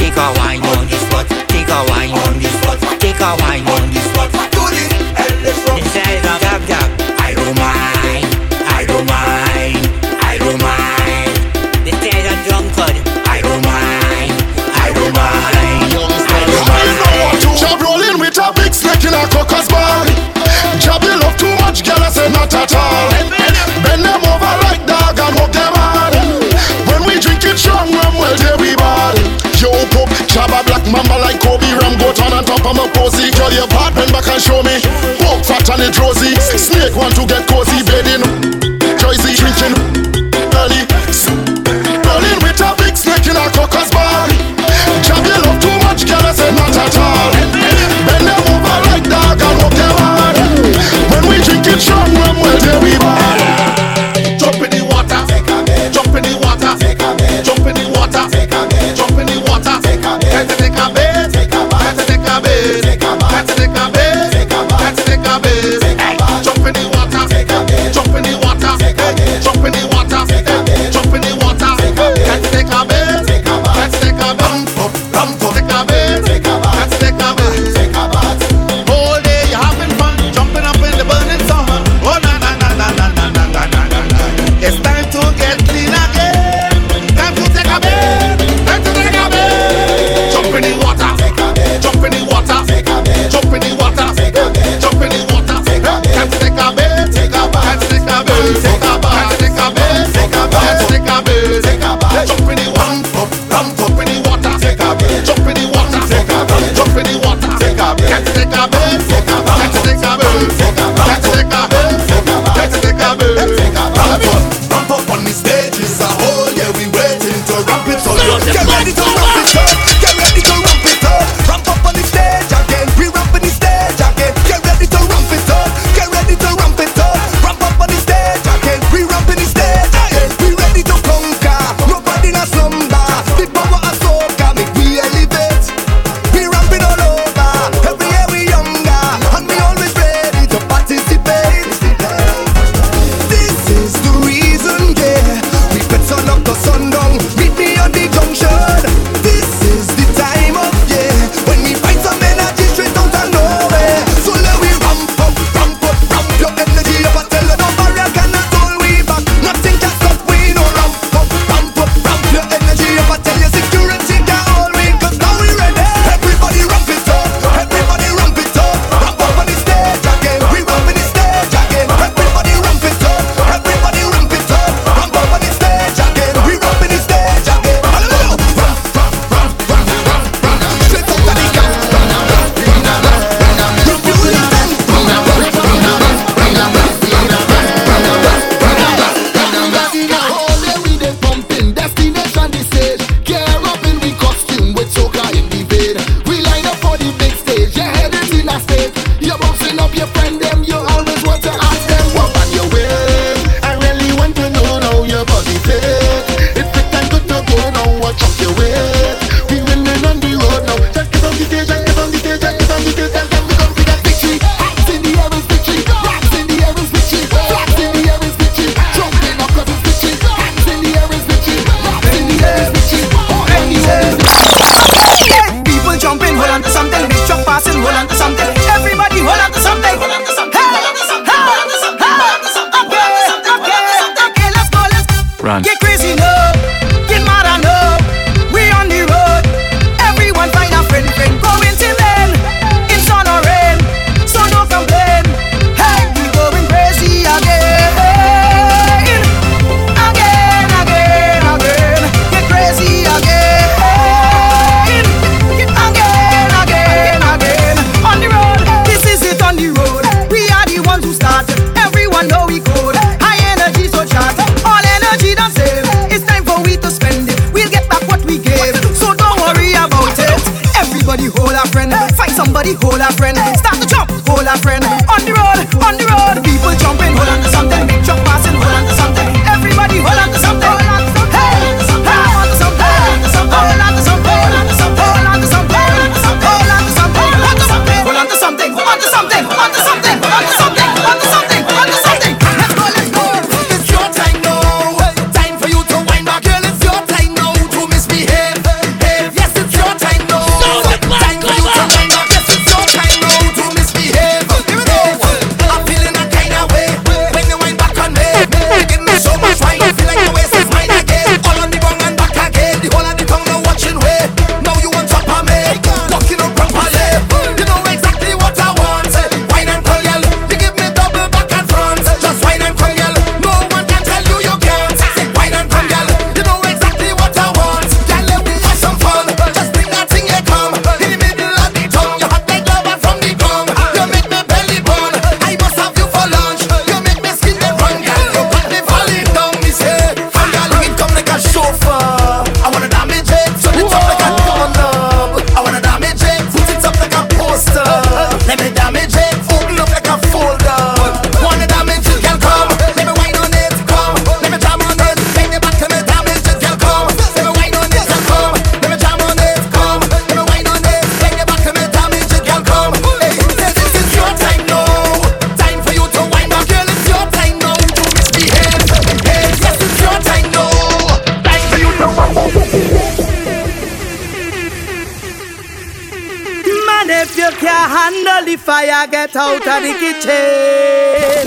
Take a wine on the spot, take a wine on the spot, take a wine on the spot. Do the endless rock. Inside the gap gap. I don't mind, I don't mind, I don't mind. This guy's a drunkard. I don't mind, I don't mind, I don't mind. Jab rolling with a big snake in a cocker's bag. Jab you love too much, girl, I say not at all. Bend them over like dog and hug them hard. When we drink it strong, well, there we bad. Yo, pop, Jabba, black mamba like Kobe. Ram go turn and top of my posy. Girl, your bad, bend back and show me. Walk fat and it rosy. Snake want to get cozy. Bedding, Jersey, drinking, early. Rolling with a big snake in a cocker's bar. Jab, you love too much, girl, I say not at all. Bend them over like dog and walk them hard. When we drink it strong, rum, well, there we bad. Jump in the water, jump in the water, jump in the water, jump in the water. Take a bit, take a bite, take a bit, take a bite, take a bit, take a bite, take a bit, jump in the water, take a water, take a bit. Jump in the water, take a bit. Jump in the water, take a bit. Let's take a bit, take a bit. Let's take a bit, take a bit. Let's take a bit, take a bit. Let's take a bit, take a bit. Ramp up on the stage, it's a whole year we waiting to ramp it up. Get ready to ramp it up. Get ready to ramp it up. Ramp up on the stage again. We ramp on the stage again. Get ready to ramp it up. Get ready to ramp it up. Ramp up on the stage again. We ramp in the stage again. We ready to conquer. Nobody not slumber.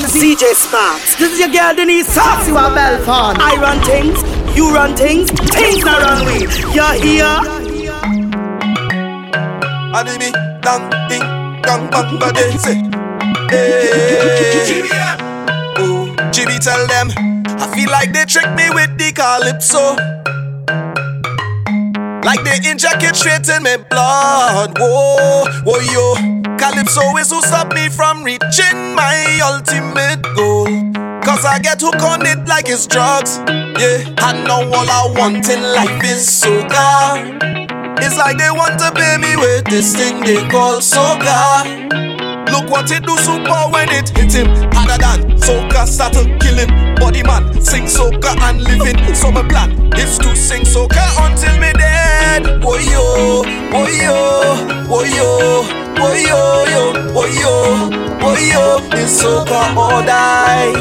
Z J Sparks, this is your girl Denise Socks, you are Belfon. I run things, you run things, things not run we. You're here. Anime, dang, ding, dang, bang, ba, dance. Hey, oh, Jimmy, tell them, I feel like they tricked me with the calypso. like they injected straight in my blood. Whoa, whoa, yo. Calypso is who stop me from reaching my ultimate goal. Cause I get hooked on it like it's drugs. Yeah, I know all I want in life is soca. It's like they want to pay me with this thing they call soca. Look what it do super when it hit him. Harder than soca start to kill him. Body man, sing soca and live it. So my plan is to sing soca until me dead. Oh yo, oh yo, oh yo, oh yo, oh yo, oh yo. It's soca or die.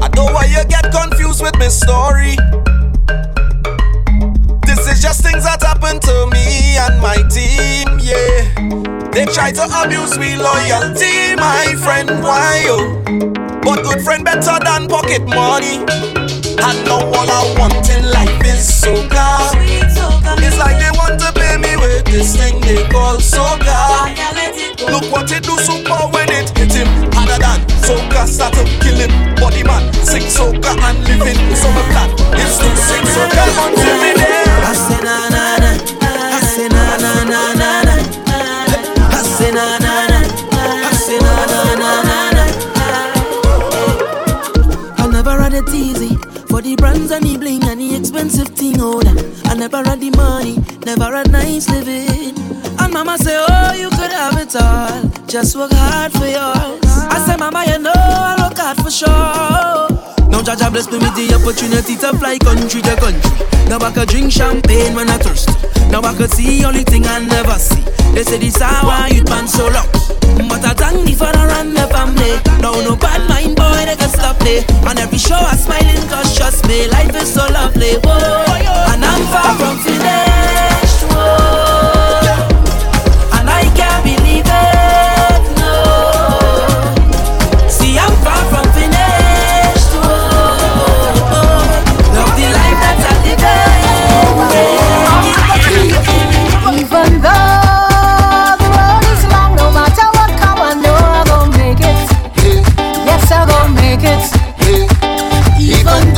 I know why you get confused with my story. This is just things that happen to me and my team, yeah. They try to abuse me loyalty, my friend, why yo? But good friend better than pocket money. I know all I want in life is soca. It's like they want to pay me with this thing they call soca. Look what it do super when it hit him. Harder than soca start to kill him. Body man, sing soca and live it. So my plan is to sing soca until me dead. I say na na na, I say na na na na na. I say na na na, I say na na na na na. I'll never had it easy for the brands and the bling and the expensive thing order. I never had the money, never had nice living. And mama say, oh, you could have it all, just work hard for yours. I say, mama, you know I work hard for sure. Now Jaja bless me with the opportunity to fly country to country. Now I could drink champagne when I thirst. Now I could see only thing I never see. They say this hour you'd man so long. But I thank the father and the family. Now no bad mind boy they can stop me. And every show I smiling cause trust me, life is so lovely. Whoa, and I'm far from finished. Whoa, and I can't believe it. No, see I'm far from finished. Whoa, love the life that's at the end. Even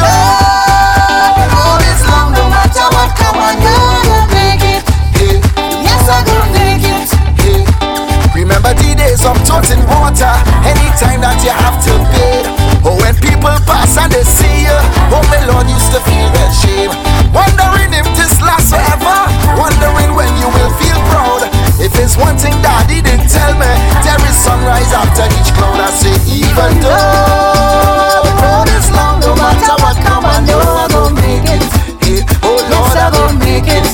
though I'm toting water anytime that you have to pay. Oh, when people pass and they see you, oh, my Lord used to feel that shame. Wondering if this lasts forever, wondering when you will feel proud. If it's one thing daddy didn't tell me, there is sunrise after each cloud. I say, even though the road is long, no matter what come, I know I'm gonna make it. Hey, oh Lord, I'm gonna make it.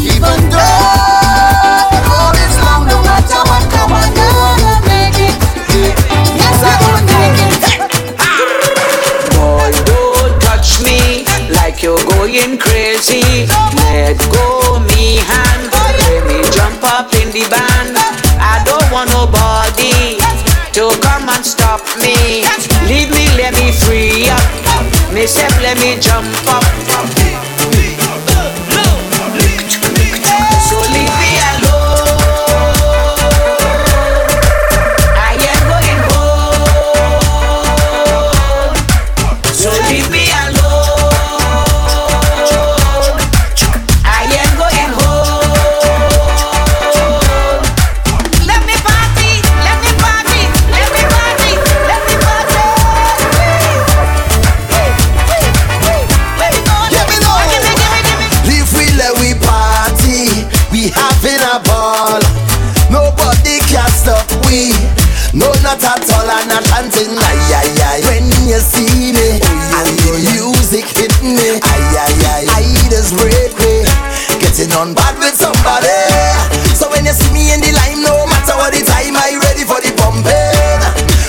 Even though you're going crazy, let go me hand, let me jump up in the band. I don't want nobody to come and stop me. Leave me, let me free up. Myself, let me jump up. So leave me alone. I am going home. So leave me alone. On bad with somebody. So when you see me in the lime, no matter what the time, I ready for the pumping.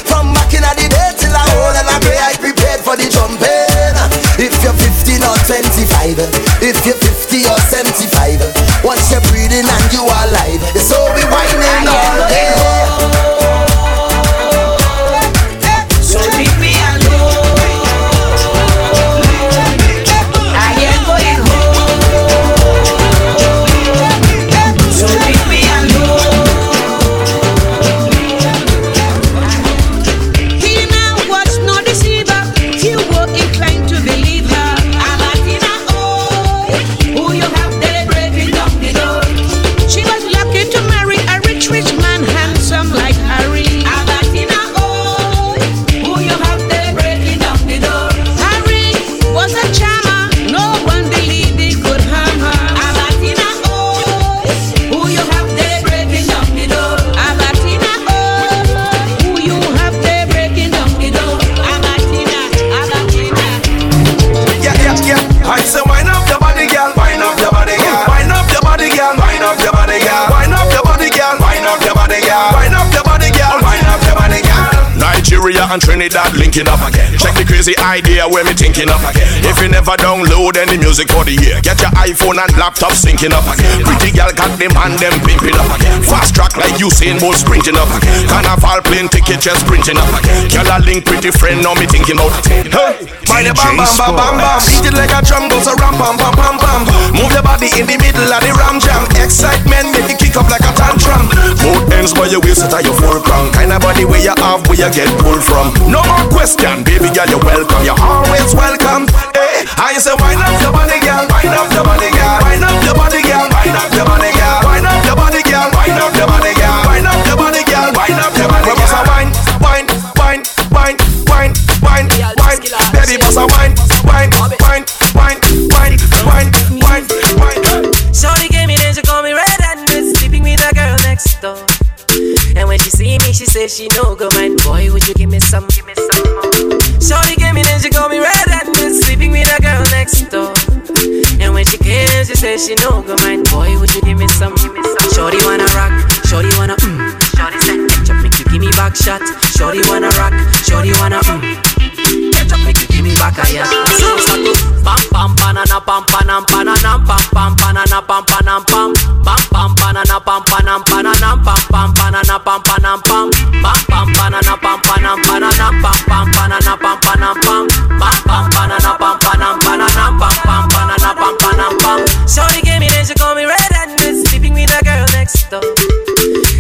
From back in at the day till I hold and I pray, I prepared for the jumping. If you're fifteen or twenty-five, if you're fifty or seventy-five, once you're breathing and you are alive, it's all we whining all day. So leave me alone. I am going home. He now was not deceiver. He were inclined to believe her. Abatina, oh. and Trinidad linking up again. Check the crazy idea where me thinking up again. If you never download any music for the year, get your iPhone and laptop syncing up again. Pretty girl got them and them pimping up again. Fast track like Usain Bolt sprinting up again. Carnival plane ticket just sprinting up again. Girl a link pretty friend now me thinking out again. Hey, mind the bam bam bam bam bam. Beat it like a drum goes a ram bam bam bam bam. Move your body in the middle of the ram jam. Excitement make you kick up like a tantrum. Both ends by your waist at your fulcrum. Kind of body where you have where you get pulled from. No more question, baby girl you're welcome. You're always welcome. Hey, I say wind up your body girl, wind up your body girl, wind up your body girl, wind up your body girl, wind up your body girl, wind up your body girl, wind up your body girl, wind up your body girl. We must a wine, wine, wine, wine, wine, wine, wine. Baby must a wine, wine, wine, wine, wine, wine, wine, wine. Shorty gave me then she call me red and miss, sleeping with a girl next door. And when she see me, she says she no go mine. Boy, would you give me some? Give me some more. Shorty gave me then she call me red and miss, sleeping with a girl next door. And when she came, she says she no go mine. Boy, would you give me some? Give me some. Shorty wanna rock, shorty wanna mm. Shorty said ketchup make you give me back shot. Shorty wanna rock, shorty wanna mm. Ketchup make you give me back a yeah. So saku, bam bam banana, bam banana, banana, bam bam banana, bam banana, bam bam banana, bam banana, banana, bam bam banana, bam banana, bam bam banana, bam banana, banana, bam bam banana, bam banana, bam bam banana, bam banana, banana, bam bam banana, bam banana, bam. Shorty gave me then she call me red and miss, sleeping with a girl next door.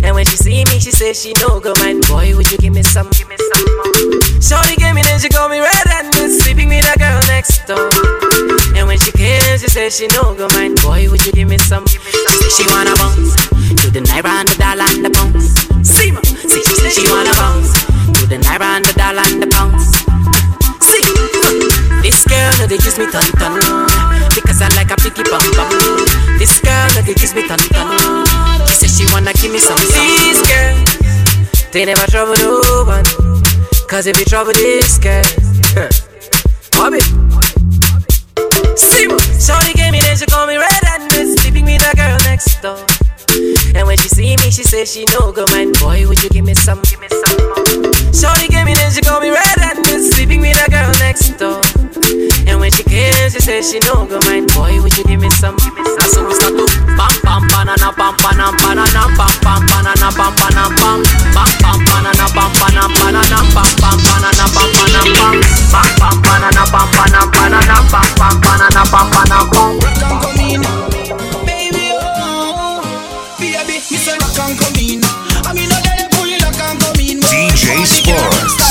And when she see me, she say she no go mine. Boy, would you give me some? Give me some more. Shorty gave me then she call me red and miss, sleeping with a girl next door. And when she came, she say she no go mine. Boy, would you give me some? Give me some. She say she wanna bounce to the naira and the dollar and the pounds. See ma, see she say she wanna bounce to the naira and the dollar and the pounds. See, huh. This girl no they use me ton ton because I like a picky bum bum. This girl no they use me ton ton. She said she wanna give me some. This girl, they never trouble no one. Cause if you trouble this girl, Bobby. See, shorty gave me then she call me red and miss, sleeping with a girl next door. And when she see me, she say she no go mine. Boy, would you give me some? Give me some more. Shorty gave me then she call me red and miss, sleeping with a girl next door. And when she came, she said she no go mine. Boy, would you give me some? Give me some. So we start to bam bam banana bam banana banana bam bam banana bam banana bam bam bam banana bam banana banana bam bam banana bam banana bam bam bam banana bam banana banana bam bam banana bam banana bam. Rock and come in, baby oh, baby, me say rock and come in. I mean no girl pull it rock and come in. Z J Sparks.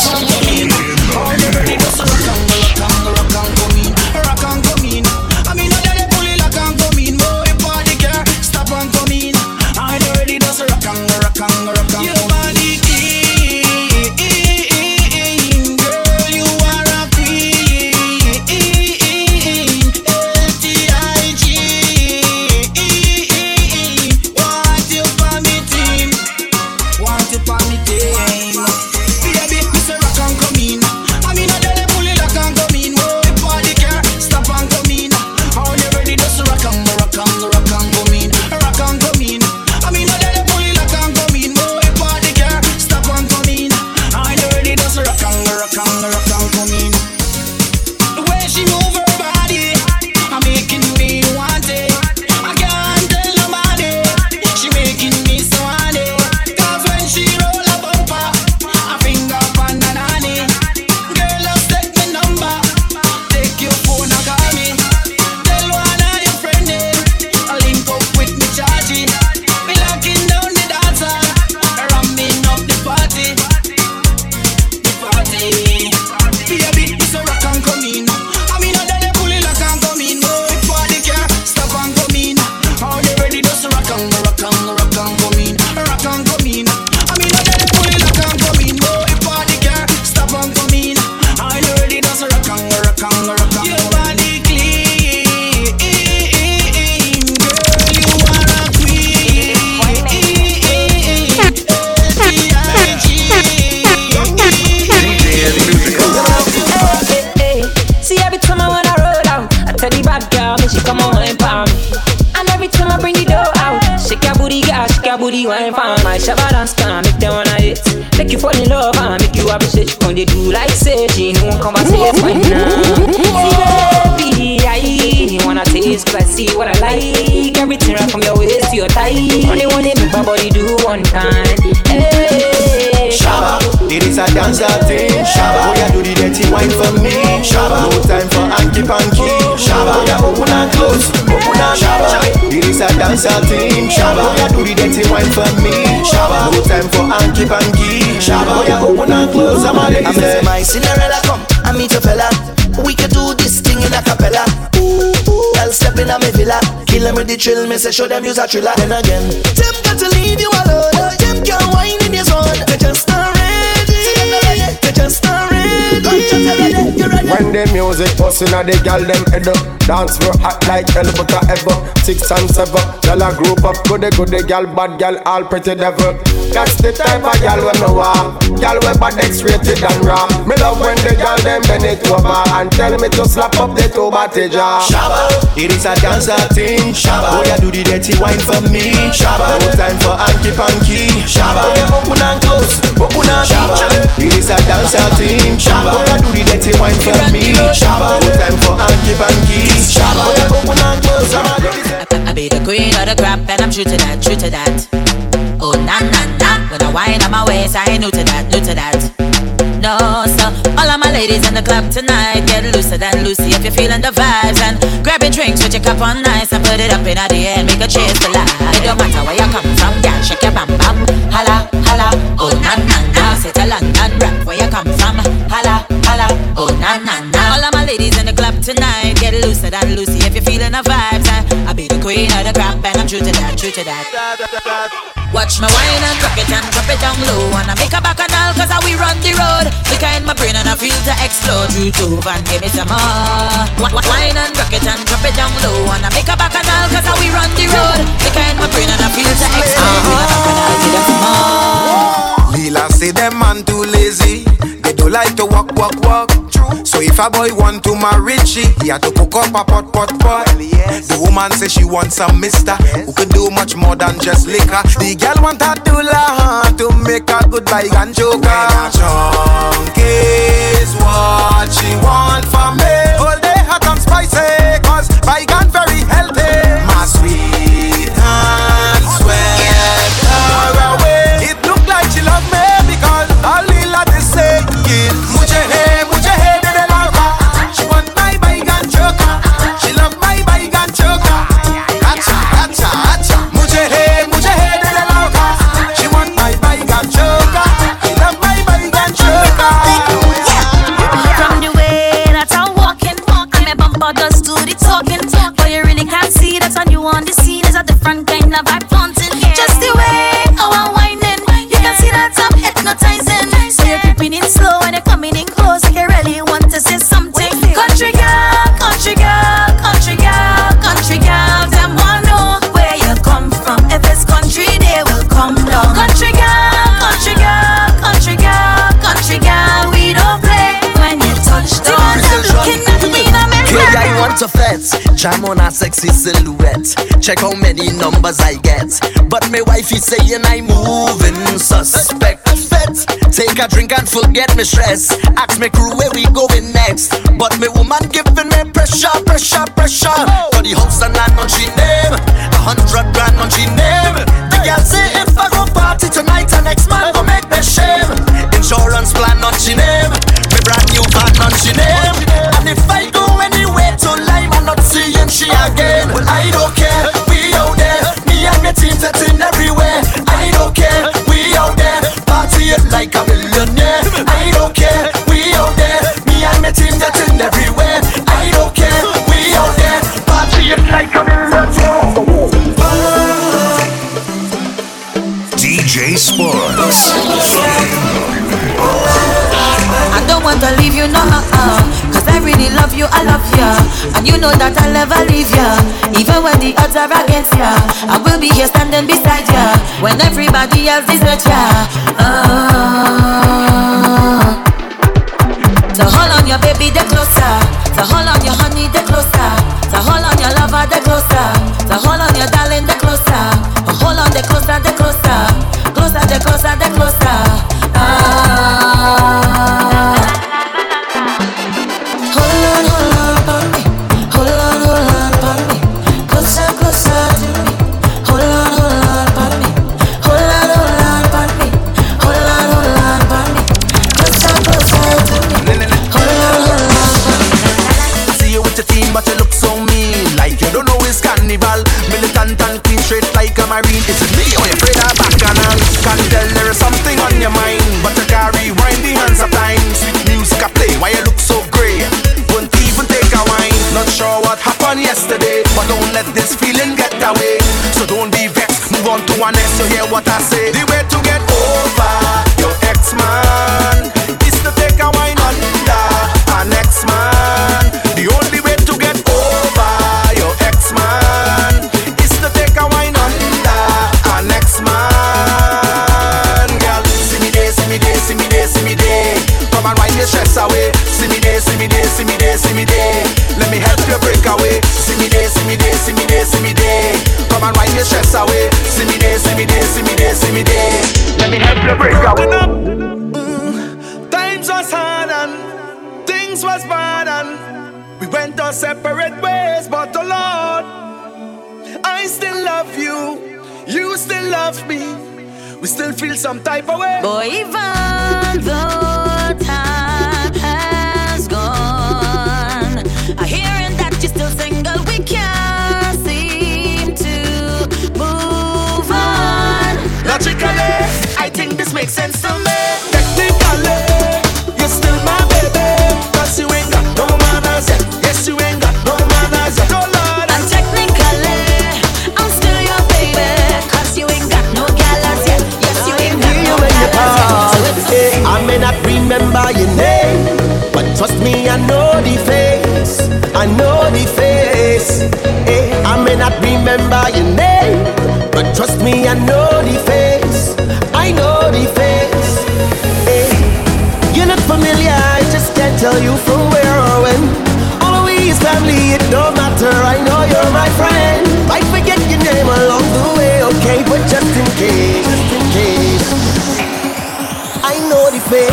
Booty, girl, shake your booty, wine for me. Make them wanna hit, make you fall in love and make you a bitch she gon' dey do like say she no come back to your right now. See baby, I wanna taste classy, what I like. Everything right from your waist to your thigh. Only one day make my body do one time. Hey, Shabba, it is a dancer thing. Shabba, oh yeah, do the dirty wine for me. Shabba, no time for hanky panky. Shabba, oh yeah, open and close, open and Shabba. It is a dancer thing. Shabba, oh yeah, do the dirty wine for me. Shabba, no time for hanky panky. Shabba, oh yeah, open and close. I'm a lady. I miss my Cinderella, come, I meet your fella. We can do this thing in a cappella. Ooh, ooh, I'll step in a me villa. Kill them with the thrill, me say show them use a thriller. Then again, them got to leave you alone. Them can't whine in your zone. They just not ready. They just not ready. You ready? When the music bustin' and the gal them head up, dance for act like hell but I ever. Six and seven, y'all a group up. Goody goody gal, bad gal, all pretty devil. That's the type of gal we know ah. Gal we bad X-rated and raw. Me love when the gal them bend it over and tell me to slap up the toe batty jaw. Shabba, it is a dancer thing. Shabba, oh yeah, do the dirty wine for me. Shabba, no time for hanky panky. Shabba, oh yeah, open and close, open and Shabba. It is a dancer thing. Shabba, oh yeah, do the dirty wine for me. Shabba, no time for hanky panky. Shabba, oh yeah, open and close. I be the queen of the crap and I'm shooting at, shooting at. Oh na na na, when I wind on my waist, I ain't new to that, new to that. No sir, all of my ladies in the club tonight, get looser than Lucy if you're feeling the vibes. And grabbing drinks with your cup on ice and put it up in the air and make a cheers to life. It don't matter where you come from, girl, shake your bam bam, holla holla. Oh na na na, sit a London rap where you come from, holla holla. Oh na na na, all of my ladies in the club tonight, get looser than Lucy if you're feeling the vibes. And I be the queen of the crap and I'm true to that, true to that. Watch my wine and drop it and drop it down low. Wanna make a bacchanal cause I we run the road. Liquor in my brain and I feel to explode. You too, and give me some more. Wine and drop it and drop it down low. Wanna make a bacchanal cause I we run the road. Liquor in my brain and I feel to explode. Make a bacchanal, give them some more. Lila say them man too lazy. They don't like to walk, walk, walk. So if a boy want to marry she, he had to cook up a pot, pot, pot. The woman says she wants a mister who can do much more than just liquor. The girl want her to learn to make a good bike and joker. When a chunk is what she want from me. All day hot and spicy cause bike and very healthy. My sweet and sweat her away. It look like she love me because all Lila they say is Mujer hey, Mujer hey, they they love her. She want my bike and joker. She love my bike and joker. Acha, acha, acha. Mujer hey, Mujer hey, they they love her. She want my bike and joker. She love my bike and joker. Yeah. From the way that I'm walking, I'm a bumper does do the talking. But you really can't see that when you on the scene is a different kind of vibe planting. Just the way how I'm whining, you can see that I'm hypnotizing. So you're creeping in slow and you're coming in close. Like you really want to say something. Country girl, country girl, country girl, country girl. Them wanna know where you come from. If it's country, they will come down. Country girl, country girl, country girl, country girl. We don't play when you touch down. I'm looking at me and I'm I want to flex, jam on a sexy silhouette. Check how many numbers I get. But my wifey saying I'm moving suspect. Take a drink and forget me stress. Ask me crew where we going next. But me woman giving me pressure, pressure, pressure. For the house and land on she name, a hundred grand on she name. The girl say if I go party tonight, and next man go make me shame. Insurance plan on she name, me brand new van on she name. And if I go anywhere to life, I'm not seeing she again. Well I don't care, we out there. Me and my team setting everywhere. I don't care, we out there. Party it like a millionaire. I don't care, we out there. Me and my team getting everywhere. I don't care, we out there. Party it like a millionaire. D J Sparks. I don't want to leave you no uh-uh, cause I really love you, I love ya. And you know that I'll never leave ya. Even when the odds are against ya, I will be here standing beside ya. When everybody else is with ya. Uh, so hold on your baby, the closer. So hold on your honey, the closer. So hold on your lover, the closer. So hold on your darling, the closer. So hold on the closer, the closer. Closer, the closer, the closer. Ah. Uh, submarine. It's me, only afraid of back canal. Can't tell there is something on your mind, but I can't rewind the hands of time. Sweet music I play, why you look so grey? Won't even take a wine. Not sure what happened yesterday, but don't let this feeling get away. So don't be vexed, move on to one next. So hear what I say. The way to get over your ex-man is to take a wine under an ex-man. The only way to get over your ex-man is to take a wine under an ex-man. Girl, see me day, see me day, see me day, see me day. Come and wind your stress away. See me day, see me day, see me day, see me day. Let me help you break away. See me day, see me day, see me day, see me day. Come and wind your stress away. See me day, see me day, see me day, see me day. Let me help you break away. Was hard and things was bad and we went our separate ways, but oh Lord, I still love you, you still love me, we still feel some type of way. Boy, even though time has gone, I'm hearing that you're still single, we can't seem to move on. Logically, I think this makes sense to me. Technically, you're still my baby, 'cause you ain't got no manners yet. Yes, you ain't got no manners yet. Oh Lord, and technically, I'm still your baby, 'cause you ain't got no gallants yet. Yes, you ain't got no gallants yet. I may not remember your name, but trust me, I know the face. I know the face. Hey, I may not remember your name, but trust me, I know the face. I know the face. Hey. You look familiar, I just can't tell you from where or when. Always family, it don't matter, I know you're my friend. I forget your name along the way, okay, but just in case, just in case. I know the fate.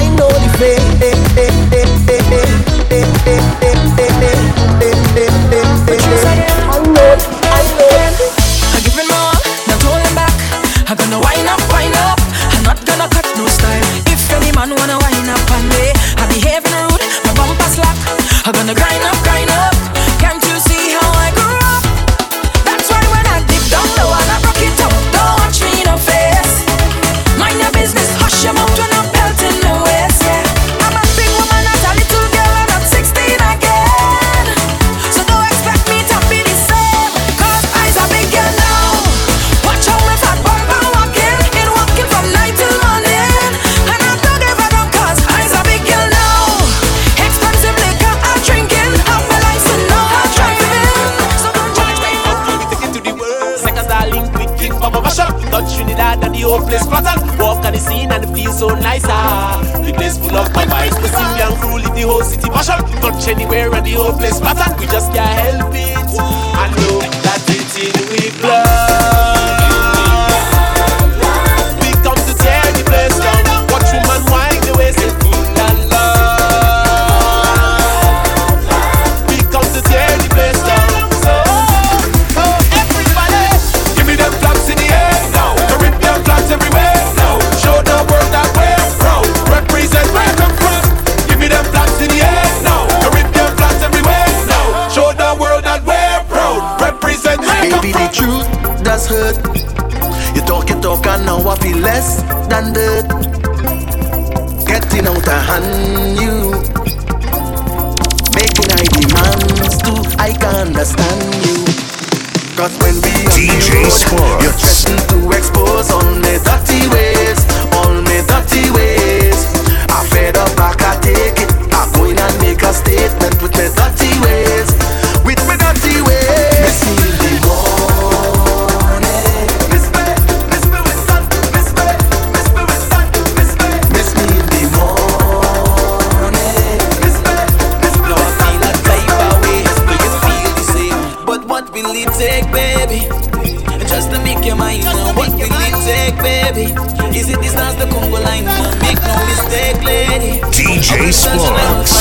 I know the fate. I know the fate. I'm gonna wind up, wind up, I'm not gonna cut no style. If any man wanna wind up on me, I behave in a rude, my bumper slack. I'm gonna grind up, grind up. Can't you see how I grew up? That's why when I dip down low and I rock it up, don't watch me no face. Mind your business, hush your mouth when I'm pelting the waist, yeah. I'm a big woman, not a little girl, and I'm sixteen again. So don't expect me to be the same, 'cause I's a big girl now. Watch how my fat bumper. Whole place flattened, walk on the scene and it feels so nice, ah. The place full of my vibes, we sing and rule in the whole city passion. Touch anywhere and the whole place flattened, we just can't help it. I know that it's in we blood. We come to tear the place down, watch women wind the waist in food and love. We come to tear the place down, so oh, everybody, give me them flags in the air. Everywhere now, show the world that we're proud. Represent where I come from. Give me them flags in the air now. Caribbean flags everywhere now. Show the world that we're proud. Represent where I come from. Baby, the truth that's hurt. You talk it talk and now I feel less than dirt. Getting out of hand, you making I demands too. I can understand you. 'Cause when we on Z J the road, Sparks, you're threatened to expose all me dirty ways, all me dirty ways. I fed up, I can't take it. I'm going and make a statement with me dirty ways, with me dirty ways. Me see the morning, miss me, miss me with sun, miss me, miss me with sun, miss me, miss me the morning, miss me, miss me with sun. No, I feel a type of way, but you feel the same. But what will it take? Baby, just to make your mind now. What will it take, baby? Is it this dance the Congo line? Make no mistake, lady. D J Sparks.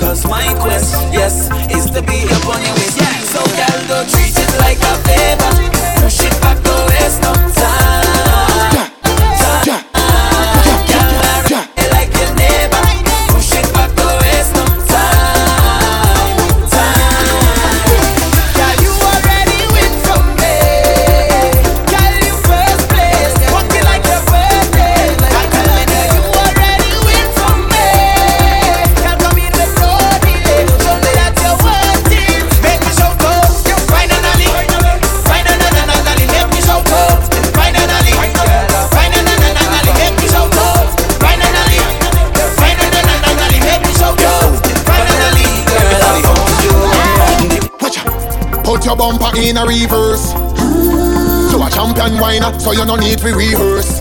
Cause my quest, yes, is to be upon your waist. Yeah. So girl, don't treat it like a favor. Push it back to waste no time. Time. Girl, marry it like your neighbor. Push it back to waste no time. put your bumper in a reverse. You a champion whiner, so you no need to rehearse.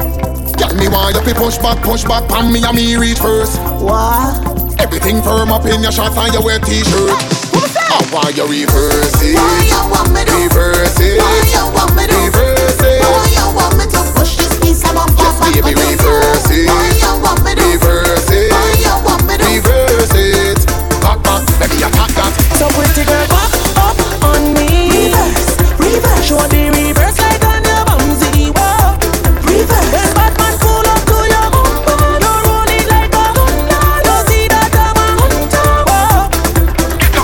Get me why you be push back, push back, pan me and me reach first. What? Everything firm up in your shorts and your wet t-shirt. What's that? Oh, why you reverse it? Why you want me to? Reverse it? Why you want me to? Reverse it? Why you want me to push this piece of bumper back? Just baby, reverse it. Why you want me to? Reverse it? Why you want me to? Reverse it. Back, back, baby, you got that. So pretty girl, back up on me. Reverse, reverse. Show the reverse like on your bumsy. Whoa. Reverse. Then Batman pull up to your bumper. You're rolling like a hunter. You see that I'm a hunter. Whoa.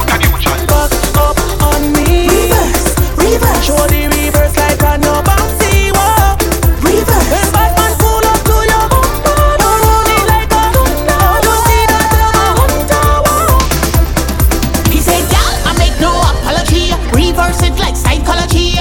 Back up on me. Reverse, reverse. Show the reverse like on your bumsy. Whoa. Reverse. Then Batman pull up to your bumper. You're rolling like a hunter. You see that I'm a hunter. Whoa. He said, "Girl, I make no apology. Reverse it like psychology."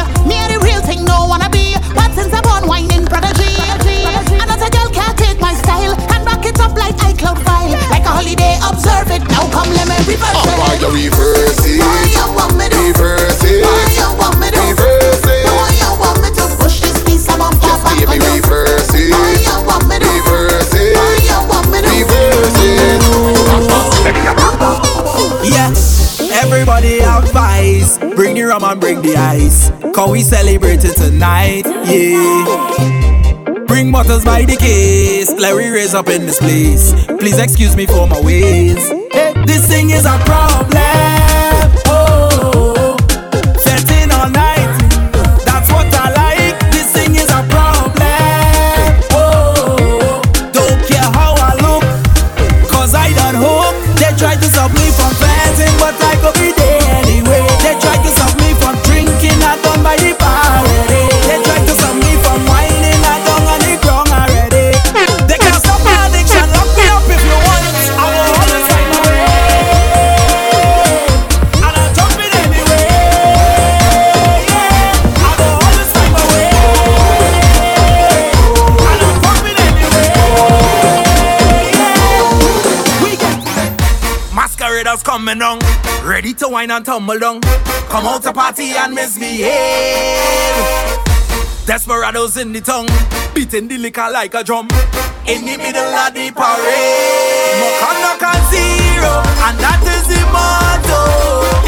Come let me reverse it. Oh, why you reverse it? Why you want me to? Reverse it. Why you want me to? Reverse it. Why you want me to? Push this piece of my pop back. Just baby, reverse it. Why you want me to? Reverse it. Why you want me to? Reverse it. Yes, everybody have vice. Bring the rum and break the ice, cause we celebrating tonight, yeah. Bring bottles by the case, let we raise up in this place. Please excuse me for my ways. Hey, this thing is a problem. Oh, setting all night, that's what I like. This thing is a problem. Oh, don't care how I look, cause I don't hope. They try to stop me from dancing, but I go be there anyway. They try to stop me from drinking, I done by the bar. They try to stop me from whining. Coming on, ready to wine and tumble down. Come out to party and misbehave. Desperados in the tongue, beating the liquor like a drum. In the middle of the parade, Mokana can zero, and that is the motto.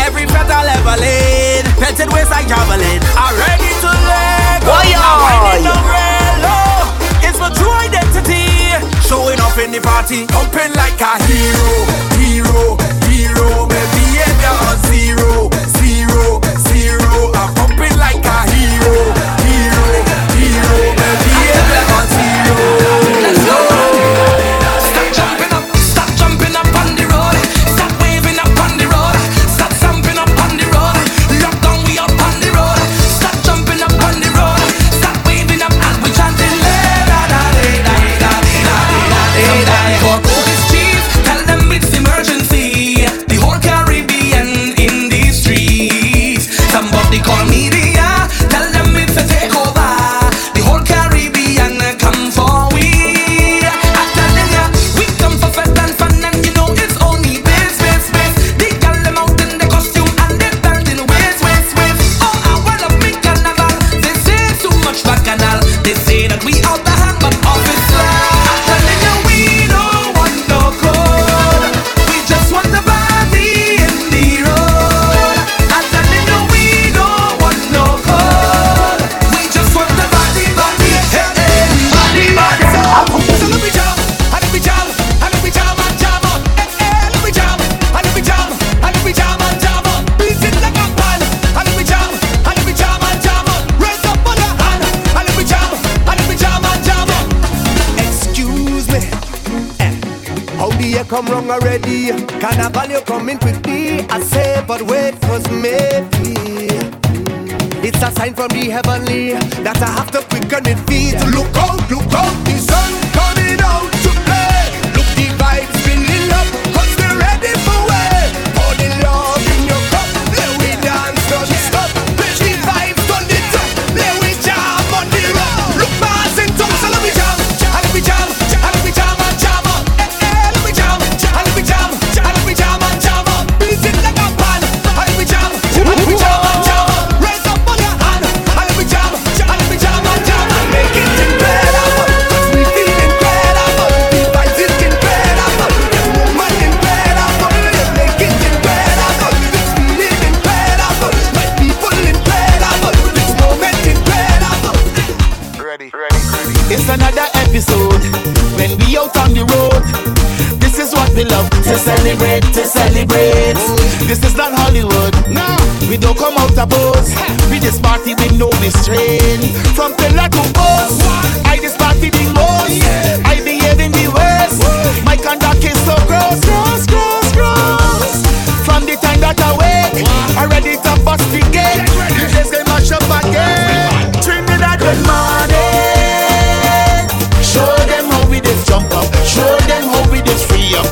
Every petal ever laid, pelted waist like javelin. I'm ready to let go. Winding down real low. It's my true identity. Showing up in the party, pumping like a hero, hero. Zero, baby, yeah, down zero, zero, zero. I'm pumping like a hero, hero, hero, baby, yeah, down zero. Let's go. Stop jumping up, stop jumping up on the road. Stop waving up on the road. Stop jumping up on the road. Lock down, we up on the road. Stop jumping up on the road. Stop waving up and we chanting. Da da da da da da da da. They call media, tell them it's a takeover. The whole Caribbean come for we. I tell them yeah, we come for fest and fun, and you know it's only bass, bass, bass. They call them out in the costume and they belt in waist, waist, waist. Oh, I wanna make carnival. They say too much bacchanal. They say that we out the hand, but off it's loud. I tell them yeah, we don't want no code. We just want the body in the road. Come wrong already, carnival you coming with me. I say, but wait for maybe. It's a sign from the heavenly that I have to quicken it feet. Look out, look out, the sun coming out to play. Look the vibes filling up, cause they're ready for way. Pour the love in your cup, let we dance, don't stop. Pitch the vibes on the top, let we jam on the road. Look past and talk, so let me jam, and we jam. Java, Java, beat it like a pan. And we jam, and we jam, and jam. here to celebrate. This is not Hollywood. No, we don't come out to boast. We just party with no restraint. From pillar to post, I just party the most. I behave in the worst. My conduct is so gross, gross, gross, gross. From the time that I wake, I ready to bust the gate. You just get mash up again. Trinidad, good morning. Show them how we just jump up. Show them how we just free up.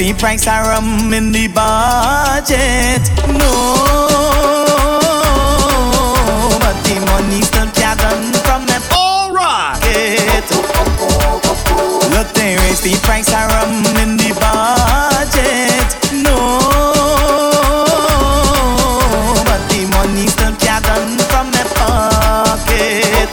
The price of rum in the budget, no, but the money still gathering from them all rocket. Look, they raise the price of rum in the budget, no, but the money still gathering from them pocket.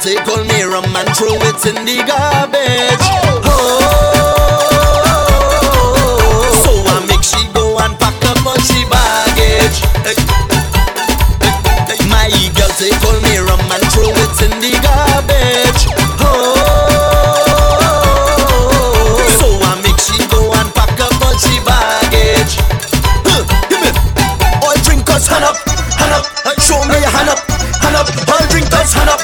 Take all me rum and throw it in the garbage. Oh. Oh, oh, oh, oh. So I make she go and pack up all she baggage. Hey, hey, hey. My girl take all me rum and throw it in the garbage. Oh, oh, oh, oh. So I make she go and pack up all she baggage. Huh, give me. All drinkers, hand up, hand up. Show me your hand up, hand up. All drinkers, hand up.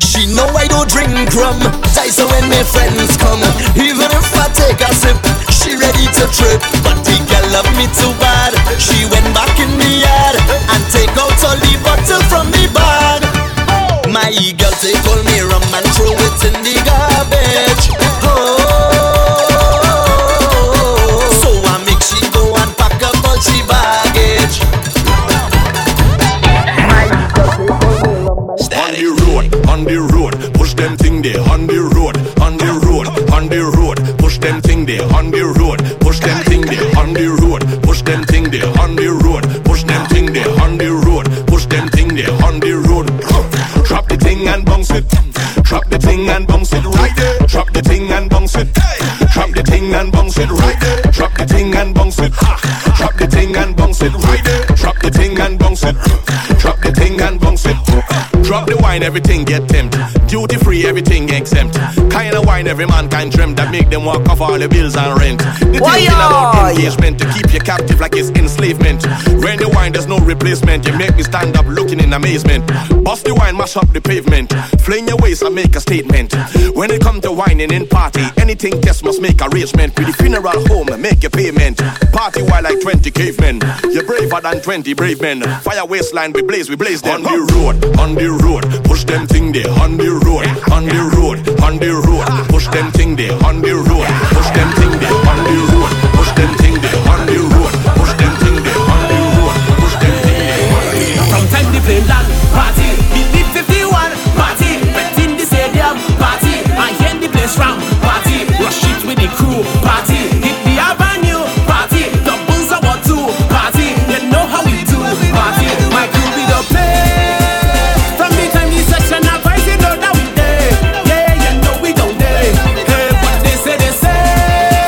She know I don't drink rum, that's so when my friends come. Even if I take a sip, she ready to trip. But the girl love me too bad. She went back in the yard and take out all the bottle from the bag. My girl take all me rum and throw it in the garbage. Oh, so I make she go and pack up all she baggage. On the road, push them thing there. On the road, on the road, on the road, push them thing there. On the road, push them thing there. On the road, push them thing there. On the road, push them thing there. On the road, push them thing there. On the road, drop the thing and bounce it. Drop the thing and bounce it right there. Drop the thing and bounce it. Drop the thing and bounce it right there. Drop the thing and bounce it. Drop the thing and bounce it right there. Drop the thing and bounce it. Drop the thing and bounce it. Drop the wine, everything get tempt. Duty free, everything exempt. Kind of wine every man can dream that make them walk off all the bills and rent. The thing about engagement to keep you captive like it's enslavement. When the wine there's no replacement, you make me stand up looking in amazement. Bust the wine, mash up the pavement. Fling your waist and make a statement. When it comes to whining in party, anything guest must make arrangement. With the funeral home and make your payment. Party wild like twenty cavemen. You're braver than twenty brave men. Fire waistline, we blaze, we blaze them. On the road, on the road, push them thing there. On the road, on the road, on the road, push them thing there. On the road, push them thing there. On the road, push them thing there. On the road, push them thing there. On the road, push them thing there. On the road. From time to play land party, believe fifty-one party, bet in the stadium party, I hear the place round party, rush it with the crew party, hit the avenue party, the bulls are what to party, you know how we do party, my crew be the play. They say, they say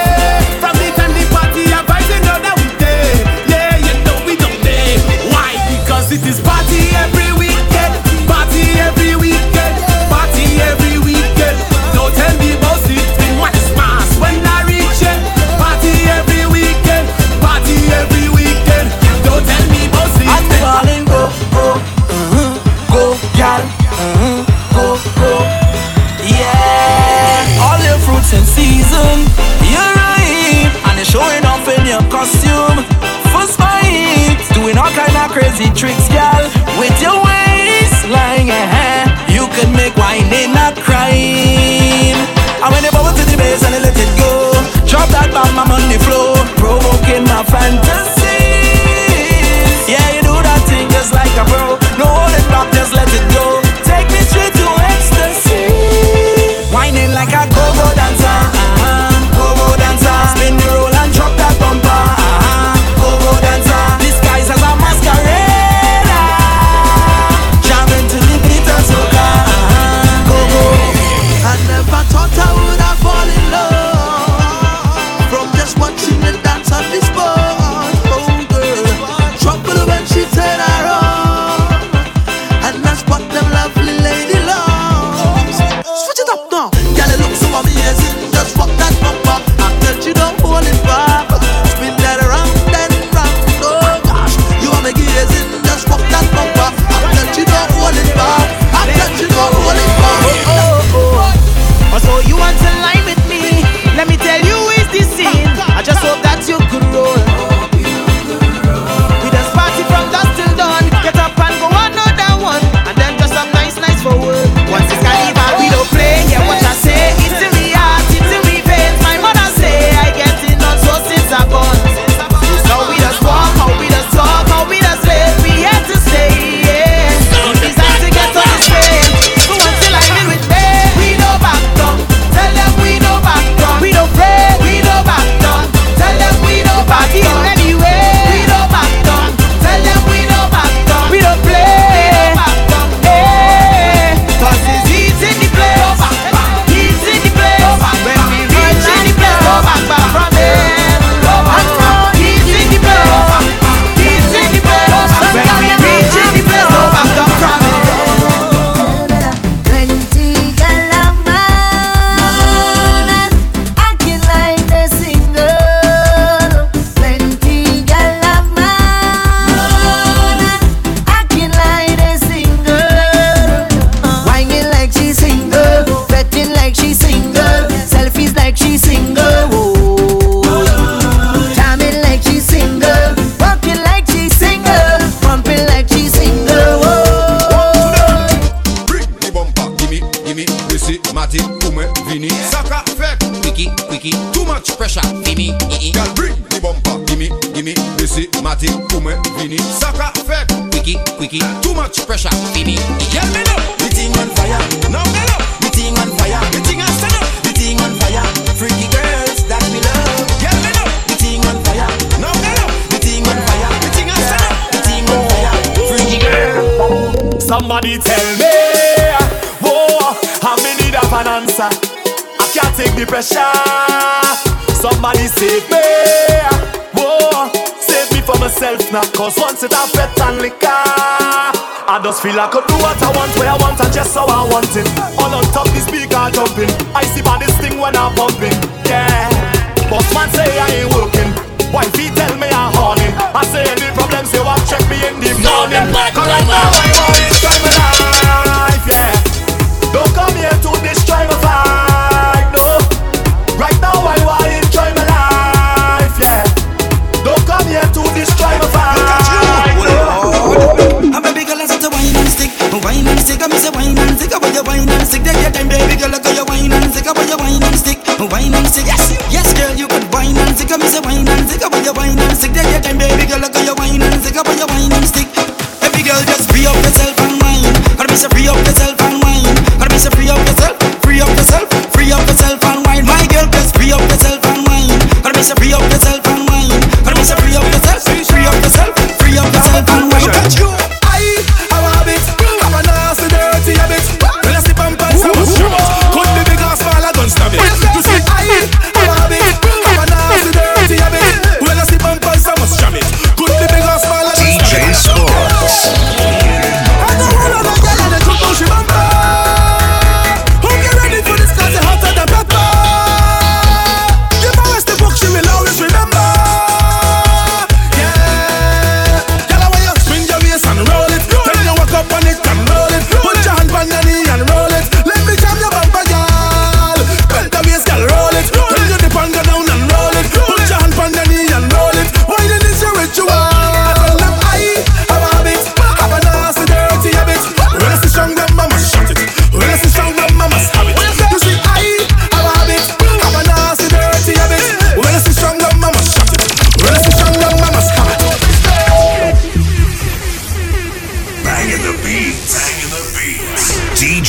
dancing season. You're right, and you're showing off in your costume. Full spite, doing all kind of crazy tricks, girl. With your waistline, yeah, you can make whining a crime. And when you bubble to the bass and you let it go, drop that bomb, I'm on the floor, provoking my fantasies. Yeah, you do that thing just like a pro. No hold it back, just let it go. Take me straight to ecstasy. Whining like a go-go dancer, uh-huh. Go-go dancer, spin the roll and drop that bumper, uh-huh. Go-go dancer, disguised as a masquerade. Jamming to the beat and soca, uh-huh. Go-go. I never thought I would have fallen in love from just watching the dance on this board. Oh girl, trouble when she turn around. Somebody tell me, oh, I'm in need of an answer. I can't take the pressure. Somebody save me, oh, save me for myself now. Cause once it I bet and liquor, I just feel I could do what I want, where I want, and just how I want it. All on top this speaker jumping, I see by this thing when I'm bumping, yeah. But man say I ain't working, wifey tell me I'm horny. I say any problems you want, check me in the morning. Cause right now I want it.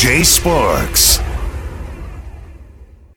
Z J Sparks.